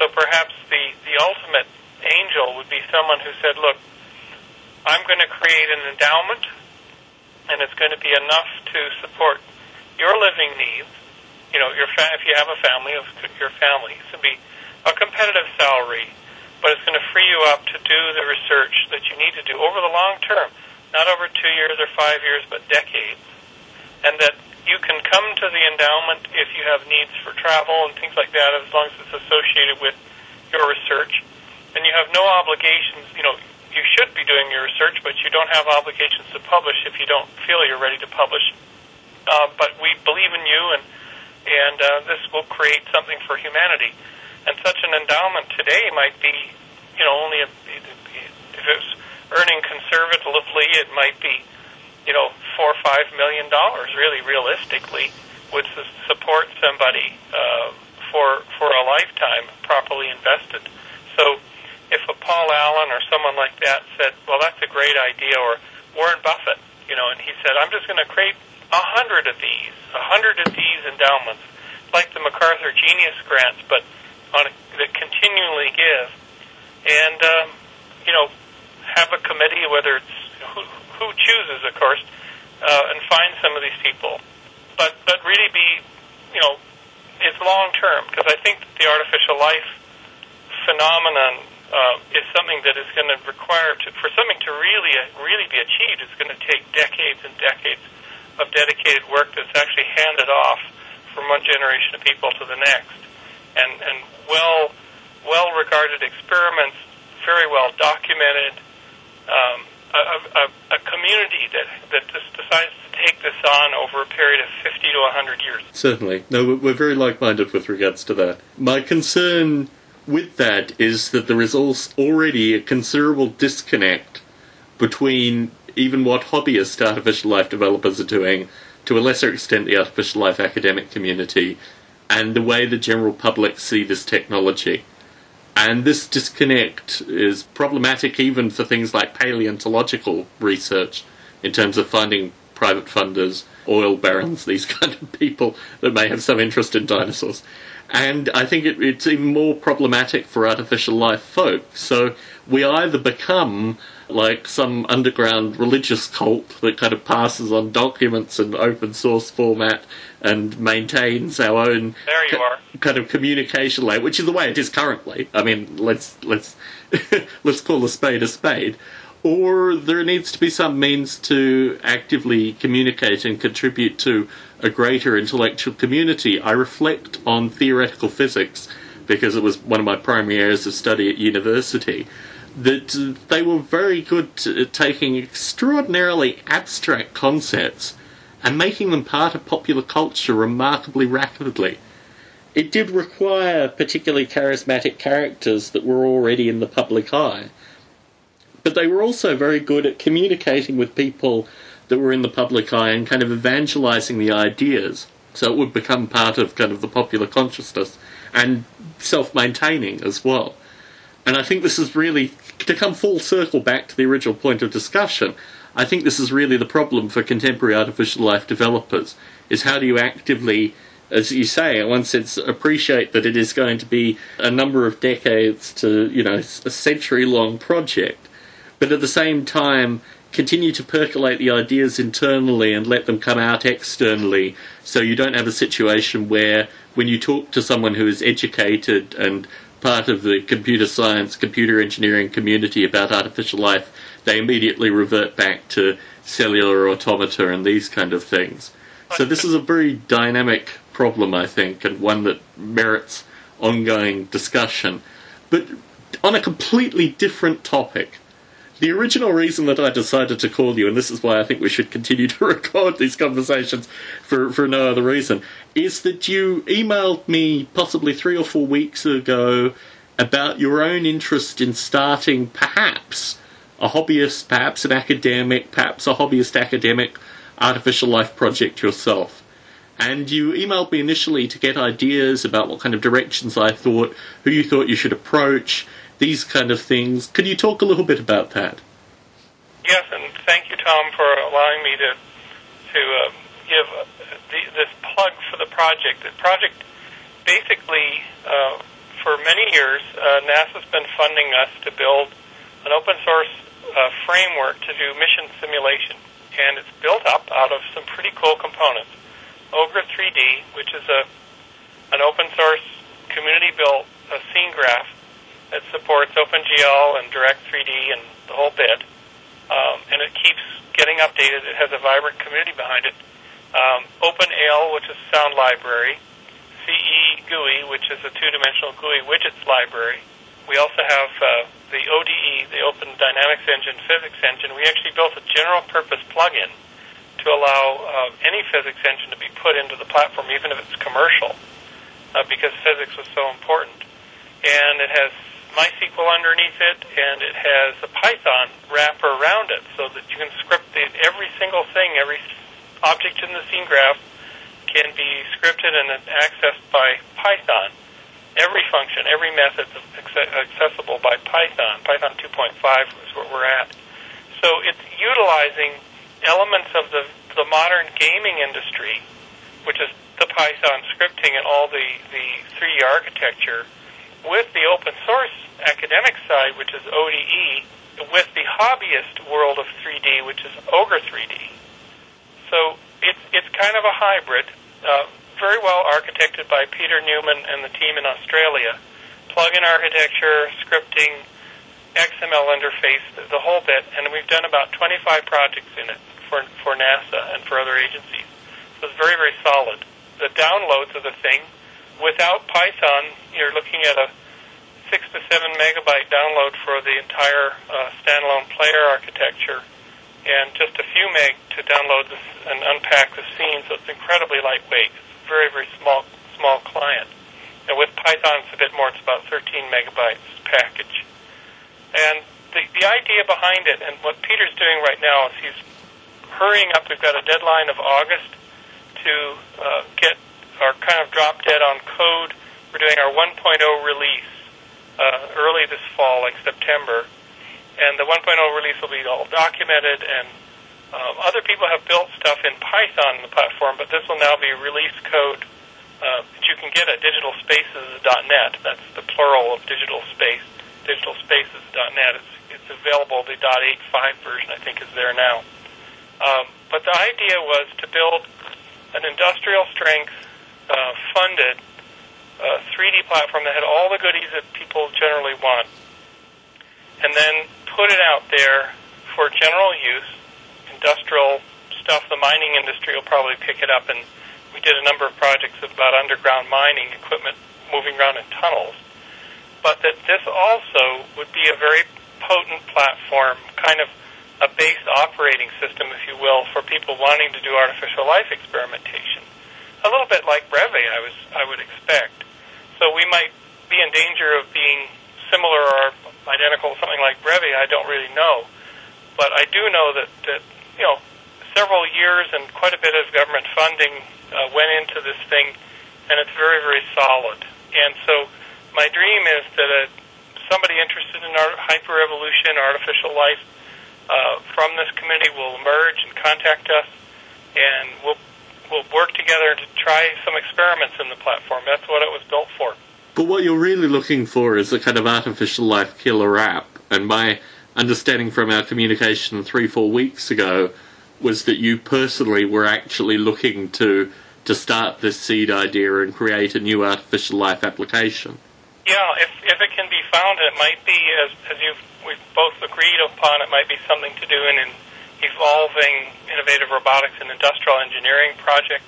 So perhaps the ultimate angel would be someone who said, look, I'm going to create an endowment, and it's going to be enough to support your living needs. If you have a family, your family. It's going to be a competitive salary, but it's going to free you up to do the research that you need to do over the long term, not over 2 years or 5 years, but decades. And that you can come to the endowment if you have needs for travel and things like that, as long as it's associated with your research. And you have no obligations, you should be doing your research, but you don't have obligations to publish if you don't feel you're ready to publish. But we believe in you, and this will create something for humanity. And such an endowment today might be, you know, only if it's earning conservatively, it might be, you know, $4 or $5 million, really realistically, would support somebody for a lifetime properly invested. So if a Paul Allen or someone like that said, well, that's a great idea, or Warren Buffett, you know, and he said, I'm just going to create 100 of these endowments, like the MacArthur Genius Grants, but that continually give, and, you know, have a committee, whether it's who chooses, of course, and find some of these people. But really be, you know, it's long-term, because I think that the artificial life phenomenon is something that is going to require, for something to really be achieved, it's going to take decades and decades of dedicated work that's actually handed off from one generation of people to the next, and well-regarded experiments, very well documented, a community that just decides to take this on over a period of 50 to 100 years. Certainly. No, we're very like-minded with regards to that. My concern with that is that there is already a considerable disconnect between even what hobbyist artificial life developers are doing, to a lesser extent the artificial life academic community, and the way the general public see this technology. And this disconnect is problematic even for things like paleontological research, in terms of finding private funders, oil barons, these kind of people that may have some interest in dinosaurs. And I think it's even more problematic for artificial life folk. So we either become like some underground religious cult that kind of passes on documents in open source format and maintains our own kind of communication layer, which is the way it is currently. I mean, let's let's call a spade a spade. Or there needs to be some means to actively communicate and contribute to a greater intellectual community. I reflect on theoretical physics, because it was one of my primary areas of study at university, that they were very good at taking extraordinarily abstract concepts and making them part of popular culture remarkably rapidly. It did require particularly charismatic characters that were already in the public eye, but they were also very good at communicating with people that were in the public eye and kind of evangelizing the ideas, so it would become part of kind of the popular consciousness and self-maintaining as well. And I think this is really, to come full circle back to the original point of discussion, I think this is really the problem for contemporary artificial life developers, is how do you actively, as you say, in one sense, appreciate that it is going to be a number of decades to, you know, a century-long project, but at the same time continue to percolate the ideas internally and let them come out externally, so you don't have a situation where when you talk to someone who is educated and part of the computer science, computer engineering community about artificial life, they immediately revert back to cellular automata and these kind of things. So this is a very dynamic problem, I think, and one that merits ongoing discussion. But on a completely different topic, the original reason that I decided to call you, and this is why I think we should continue to record these conversations for no other reason, is that you emailed me possibly 3 or 4 weeks ago about your own interest in starting perhaps a hobbyist, perhaps a hobbyist academic artificial life project yourself. And you emailed me initially to get ideas about what kind of directions I thought, who you thought you should approach, these kind of things. Could you talk a little bit about that? Yes, and thank you, Tom, for allowing me to give this plug for the project. The project, basically, for many years, NASA's been funding us to build an open-source framework to do mission simulation, and it's built up out of some pretty cool components. Ogre 3D, which is an open-source, community-built scene graph that supports OpenGL and Direct3D and the whole bit, and it keeps getting updated. It has a vibrant community behind it. OpenAL, which is a sound library, CE GUI, which is a two-dimensional GUI widgets library. We also have the ODE, the Open dynamics engine, physics engine, we actually built a general-purpose plug-in to allow any physics engine to be put into the platform, even if it's commercial, because physics was so important. And it has MySQL underneath it, and it has a Python wrapper around it so that you can script every single thing, every object in the scene graph can be scripted and accessed by Python. Every function, every method is accessible by Python. Python 2.5 is what we're at. So it's utilizing elements of the modern gaming industry, which is the Python scripting and all the 3D architecture, with the open source academic side, which is ODE, with the hobbyist world of 3D, which is Ogre 3D. So it's kind of a hybrid, very well architected by Peter Newman and the team in Australia. Plug-in architecture, scripting, XML interface, the whole bit, and we've done about 25 projects in it for NASA and for other agencies. So it's very, very solid. The downloads of the thing, without Python, you're looking at a 6 to 7 megabyte download for the entire standalone player architecture, and just a few meg to download this and unpack the scene. So it's incredibly lightweight. It's a very, very small client. And with Python, it's a bit more. It's about 13 megabytes package. And the idea behind it, and what Peter's doing right now is he's hurrying up. We've got a deadline of August to get our kind of drop dead on code. We're doing our 1.0 release early this fall, like September. And the 1.0 release will be all documented. And other people have built stuff in Python in the platform, but this will now be release code that you can get at digitalspaces.net. That's the plural of digital space. digitalspaces.net. It's available. The .85 version, I think, is there now. But the idea was to build an industrial-strength, funded 3D platform that had all the goodies that people generally want, and then put it out there for general use, industrial stuff. The mining industry will probably pick it up, and we did a number of projects about underground mining equipment moving around in tunnels. But that this also would be a very potent platform, kind of a base operating system, if you will, for people wanting to do artificial life experimentation. A little bit like Breve, I would expect. So we might be in danger of being similar or identical to something like Breve, I don't really know. But I do know that you know, several years and quite a bit of government funding went into this thing, and it's very, very solid. And so my dream is that somebody interested in hyper-evolution, artificial life, from this committee will emerge and contact us, and we'll work together to try some experiments in the platform. That's what it was built for. But what you're really looking for is a kind of artificial life killer app, and my understanding from our communication 3-4 weeks ago was that you personally were actually looking to start this seed idea and create a new artificial life application. Yeah, if it can be found, it might be, as we've both agreed upon, it might be something to do in an evolving innovative robotics and industrial engineering project.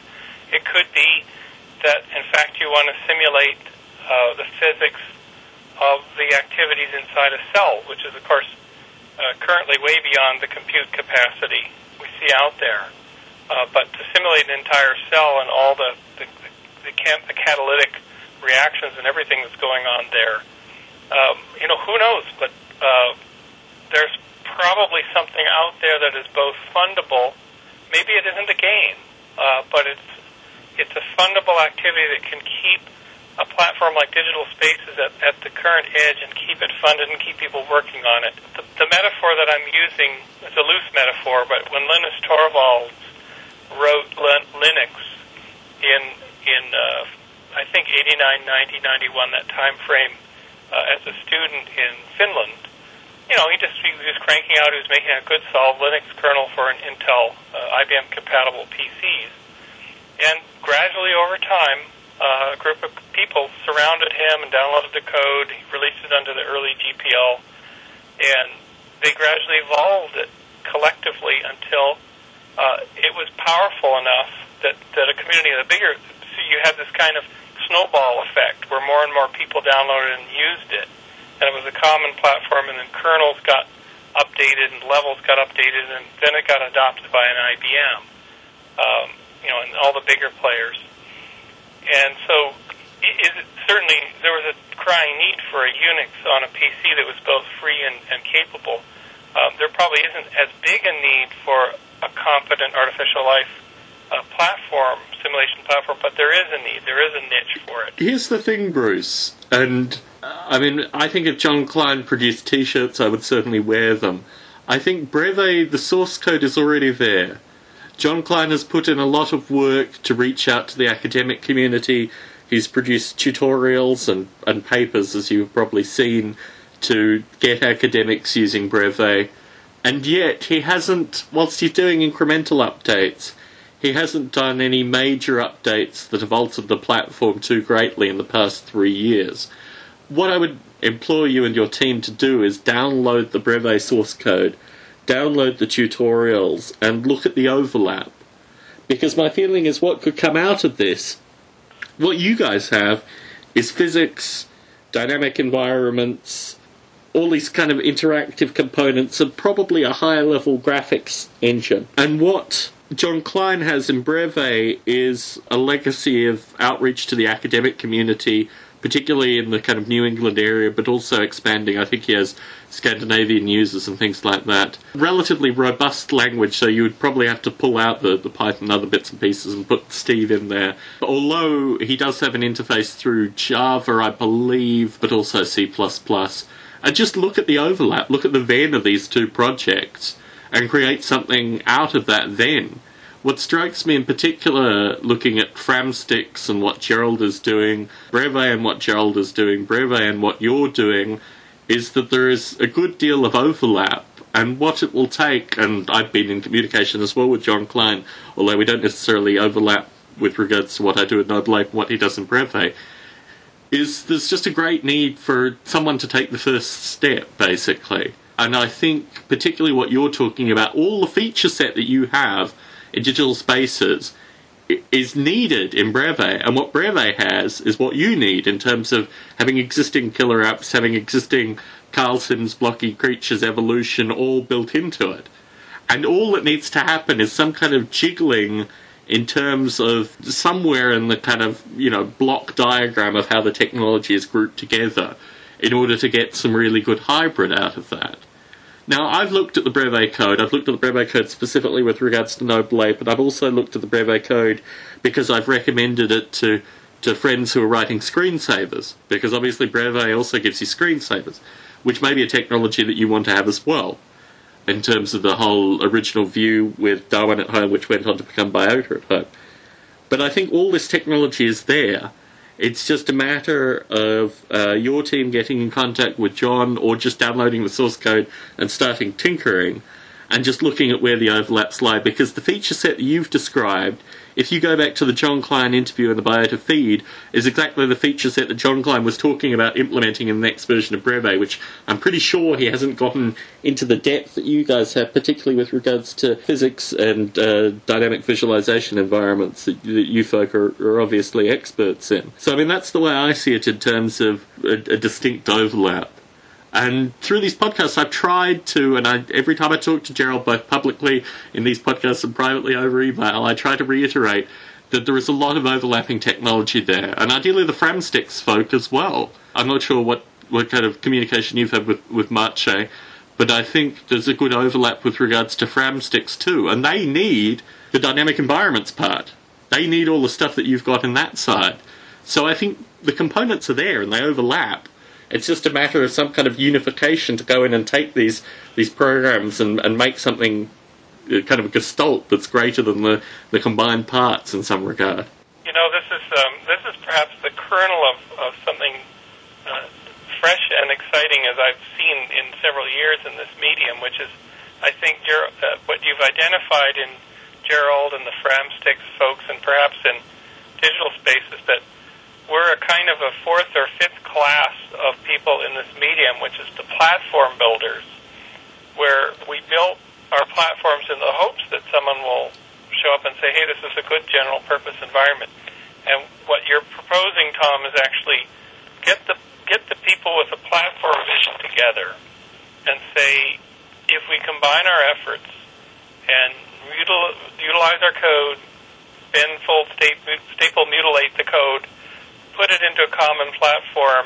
It could be that, in fact, you want to simulate the physics of the activities inside a cell, which is, of course, currently way beyond the compute capacity we see out there. But to simulate an entire cell and all the catalytic reactions and everything that's going on there, you know, who knows? But there's probably something out there that is both fundable. Maybe it isn't a game, but it's a fundable activity that can keep a platform like Digital Spaces at the current edge and keep it funded and keep people working on it. The metaphor that I'm using is a loose metaphor, but when Linus Torvalds wrote Linux in I think 89, 90, 91, that time frame, as a student in Finland. You know, he was cranking out. He was making a good solid Linux kernel for an Intel IBM compatible PCs, and gradually over time, a group of people surrounded him and downloaded the code. He released it under the early GPL, and they gradually evolved it collectively until it was powerful enough that a community of the bigger, so you had this kind of snowball effect where more and more people downloaded and used it, and it was a common platform, and then kernels got updated and levels got updated, and then it got adopted by an IBM, and all the bigger players. And so certainly there was a crying need for a Unix on a PC that was both free and capable. There probably isn't as big a need for a competent artificial life simulation platform, but there is a need. There is a niche for it. Here's the thing, Bruce, and I think if Jon Klein produced T-shirts, I would certainly wear them. I think Breve, the source code is already there. Jon Klein has put in a lot of work to reach out to the academic community. He's produced tutorials and papers, as you've probably seen, to get academics using Breve. And yet, he hasn't, whilst he's doing incremental updates, he hasn't done any major updates that have altered the platform too greatly in the past 3 years. What I would implore you and your team to do is download the Breve source code, download the tutorials, and look at the overlap. Because my feeling is what could come out of this, what you guys have, is physics, dynamic environments, all these kind of interactive components, and probably a higher-level graphics engine. And what Jon Klein has in Breve is a legacy of outreach to the academic community, particularly in the kind of New England area, but also expanding. I think he has Scandinavian users and things like that. Relatively robust language, so you would probably have to pull out the Python and other bits and pieces and put Steve in there. But although he does have an interface through Java, I believe, but also C++. And just look at the overlap, look at the vein of these two projects, and create something out of that then. What strikes me in particular, looking at Framsticks and what Gerald is doing, Breve and what Gerald is doing, Breve and what you're doing, is that there is a good deal of overlap. And what it will take, and I've been in communication as well with Jon Klein, although we don't necessarily overlap with regards to what I do at Noble Ape and what he does in Breve, is there's just a great need for someone to take the first step, basically. And I think particularly what you're talking about, all the feature set that you have in Digital Spaces is needed in Breve, and what Breve has is what you need in terms of having existing killer apps, having existing Carl Sims, Blocky Creatures, Evolution, all built into it. And all that needs to happen is some kind of jiggling in terms of somewhere in the kind of, block diagram of how the technology is grouped together in order to get some really good hybrid out of that. Now, I've looked at the Breve code. I've looked at the Breve code specifically with regards to Noble Ape, but I've also looked at the Breve code because I've recommended it to friends who are writing screensavers, because obviously Breve also gives you screensavers, which may be a technology that you want to have as well, in terms of the whole original view with Darwin at Home, which went on to become Biota at Home. But I think all this technology is there. It's just a matter of your team getting in contact with Jon, or just downloading the source code and starting tinkering and just looking at where the overlaps lie. Because the feature set that you've described, if you go back to the Jon Klein interview in the Biota feed, is exactly the feature set that Jon Klein was talking about implementing in the next version of Breve, which I'm pretty sure he hasn't gotten into the depth that you guys have, particularly with regards to physics and dynamic visualization environments that you folk are obviously experts in. So, that's the way I see it in terms of a distinct overlap. And through these podcasts, I've tried to, and every time I talk to Gerald, both publicly in these podcasts and privately over email, I try to reiterate that there is a lot of overlapping technology there, and ideally the Framsticks folk as well. I'm not sure what kind of communication you've had with Marche, but I think there's a good overlap with regards to Framsticks too, and they need the dynamic environments part. They need all the stuff that you've got in that side. So I think the components are there and they overlap. It's just a matter of some kind of unification to go in and take these programs and make something kind of a gestalt that's greater than the combined parts in some regard. This is perhaps the kernel of something fresh and exciting as I've seen in several years in this medium, which is, I think, what you've identified in Gerald and the Framsticks folks and perhaps in Digital Spaces, that we're a kind of a fourth or fifth class of people in this medium, which is the platform builders, where we built our platforms in the hopes that someone will show up and say, hey, this is a good general purpose environment. And what you're proposing, Tom, is actually get the people with the platform vision together and say, if we combine our efforts and utilize our code, bend, fold, staple, mutilate the code, put it into a common platform,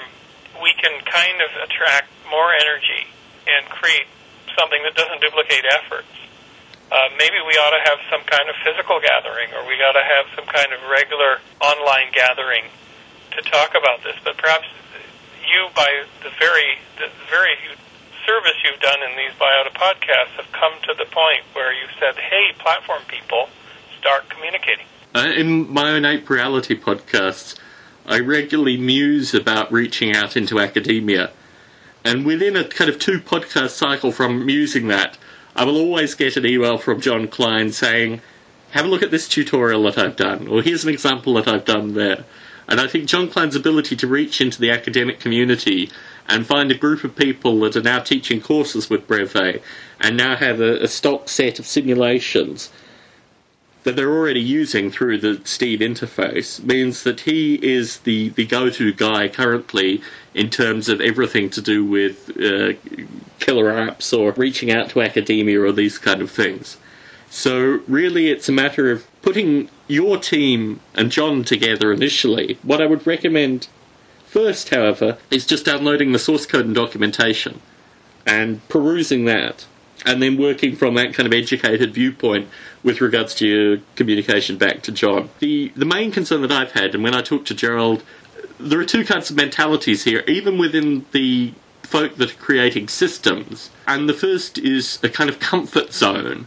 we can kind of attract more energy and create something that doesn't duplicate efforts. Maybe we ought to have some kind of physical gathering, or we ought to have some kind of regular online gathering to talk about this. But perhaps you, by the very service you've done in these Biota podcasts, have come to the point where you said, hey, platform people, start communicating. In my own Ape Reality podcasts, I regularly muse about reaching out into academia. And within a kind of two podcast cycle from musing that, I will always get an email from Jon Klein saying, have a look at this tutorial that I've done, or here's an example that I've done there. And I think Jon Klein's ability to reach into the academic community and find a group of people that are now teaching courses with Breve and now have a stock set of simulations that they're already using through the Steam interface means that he is the go-to guy currently in terms of everything to do with killer apps or reaching out to academia or these kind of things. So really it's a matter of putting your team and Jon together initially. What I would recommend first, however, is just downloading the source code and documentation and perusing that, and then working from that kind of educated viewpoint with regards to your communication back to Jon. The main concern that I've had, and when I talk to Gerald, there are two kinds of mentalities here, even within the folk that are creating systems. And the first is a kind of comfort zone,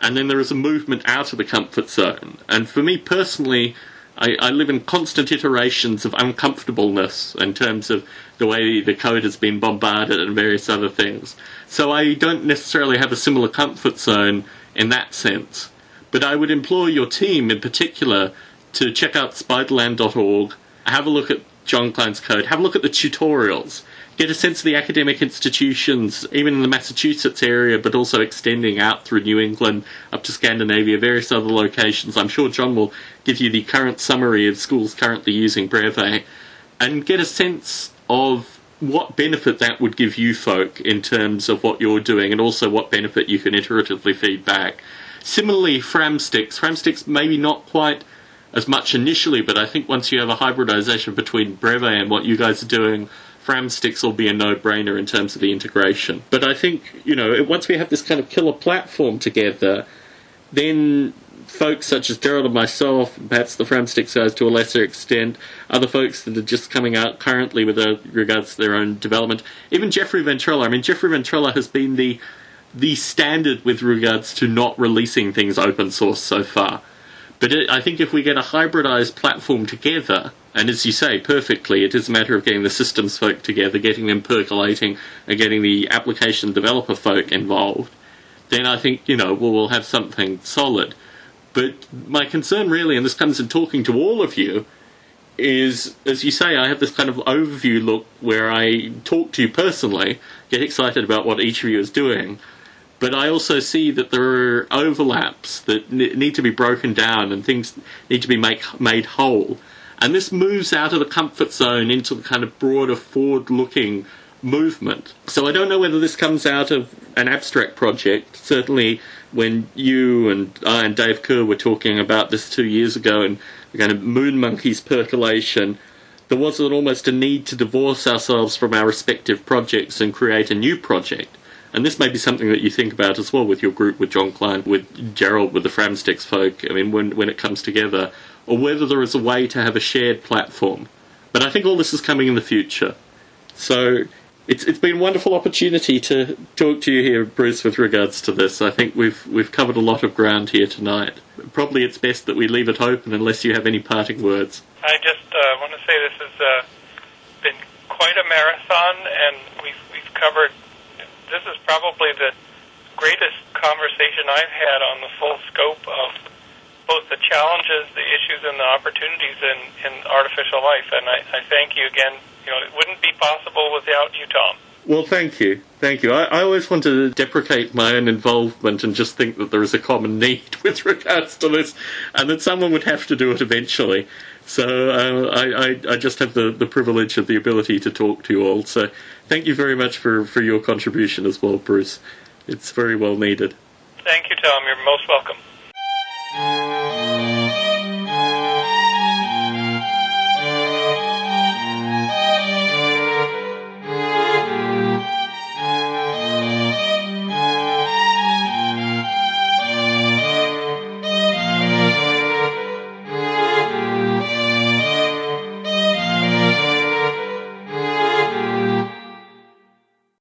and then there is a movement out of the comfort zone. And for me personally, I live in constant iterations of uncomfortableness in terms of the way the code has been bombarded and various other things. So I don't necessarily have a similar comfort zone in that sense. But I would implore your team in particular to check out spiderland.org, have a look at Jon Klein's code, have a look at the tutorials, get a sense of the academic institutions, even in the Massachusetts area, but also extending out through New England, up to Scandinavia, various other locations. I'm sure Jon will give you the current summary of schools currently using Breve, and get a sense of what benefit that would give you folk in terms of what you're doing, and also what benefit you can iteratively feed back. Similarly, Framsticks maybe not quite as much initially, but I think once you have a hybridization between Breve and what you guys are doing, Framsticks will be a no-brainer in terms of the integration. But I think, you know, once we have this kind of killer platform together, then folks such as Gerald and myself, perhaps the Framsticks guys to a lesser extent, other folks that are just coming out currently with regards to their own development, even Jeffrey Ventrella. I mean, Jeffrey Ventrella has been the standard with regards to not releasing things open source so far. But I think if we get a hybridized platform together, and as you say perfectly, it is a matter of getting the systems folk together, getting them percolating, and getting the application developer folk involved, then I think, you know, we'll have something solid. But my concern really, and this comes in talking to all of you, is, as you say, I have this kind of overview look where I talk to you personally, get excited about what each of you is doing, but I also see that there are overlaps that need to be broken down and things need to be made whole. And this moves out of the comfort zone into the kind of broader forward-looking movement. So I don't know whether this comes out of an abstract project. Certainly when you and I and Dave Kerr were talking about this 2 years ago and the kind of moon monkeys percolation, there was almost a need to divorce ourselves from our respective projects and create a new project. And this may be something that you think about as well with your group, with Jon Klein, with Gerald, with the Framsticks folk, I mean, when it comes together, or whether there is a way to have a shared platform. But I think all this is coming in the future. So it's been a wonderful opportunity to talk to you here, Bruce, with regards to this. I think we've covered a lot of ground here tonight. Probably it's best that we leave it open unless you have any parting words. I just want to say this has been quite a marathon, and we've covered. This is probably the greatest conversation I've had on the full scope of both the challenges, the issues, and the opportunities in artificial life. And I thank you again. You know, it wouldn't be possible without you, Tom. Well, thank you. Thank you. I always want to deprecate my own involvement and just think that there is a common need with regards to this and that someone would have to do it eventually. So I just have the privilege of the ability to talk to you all. So thank you very much for your contribution as well, Bruce. It's very well needed. Thank you, Tom. You're most welcome.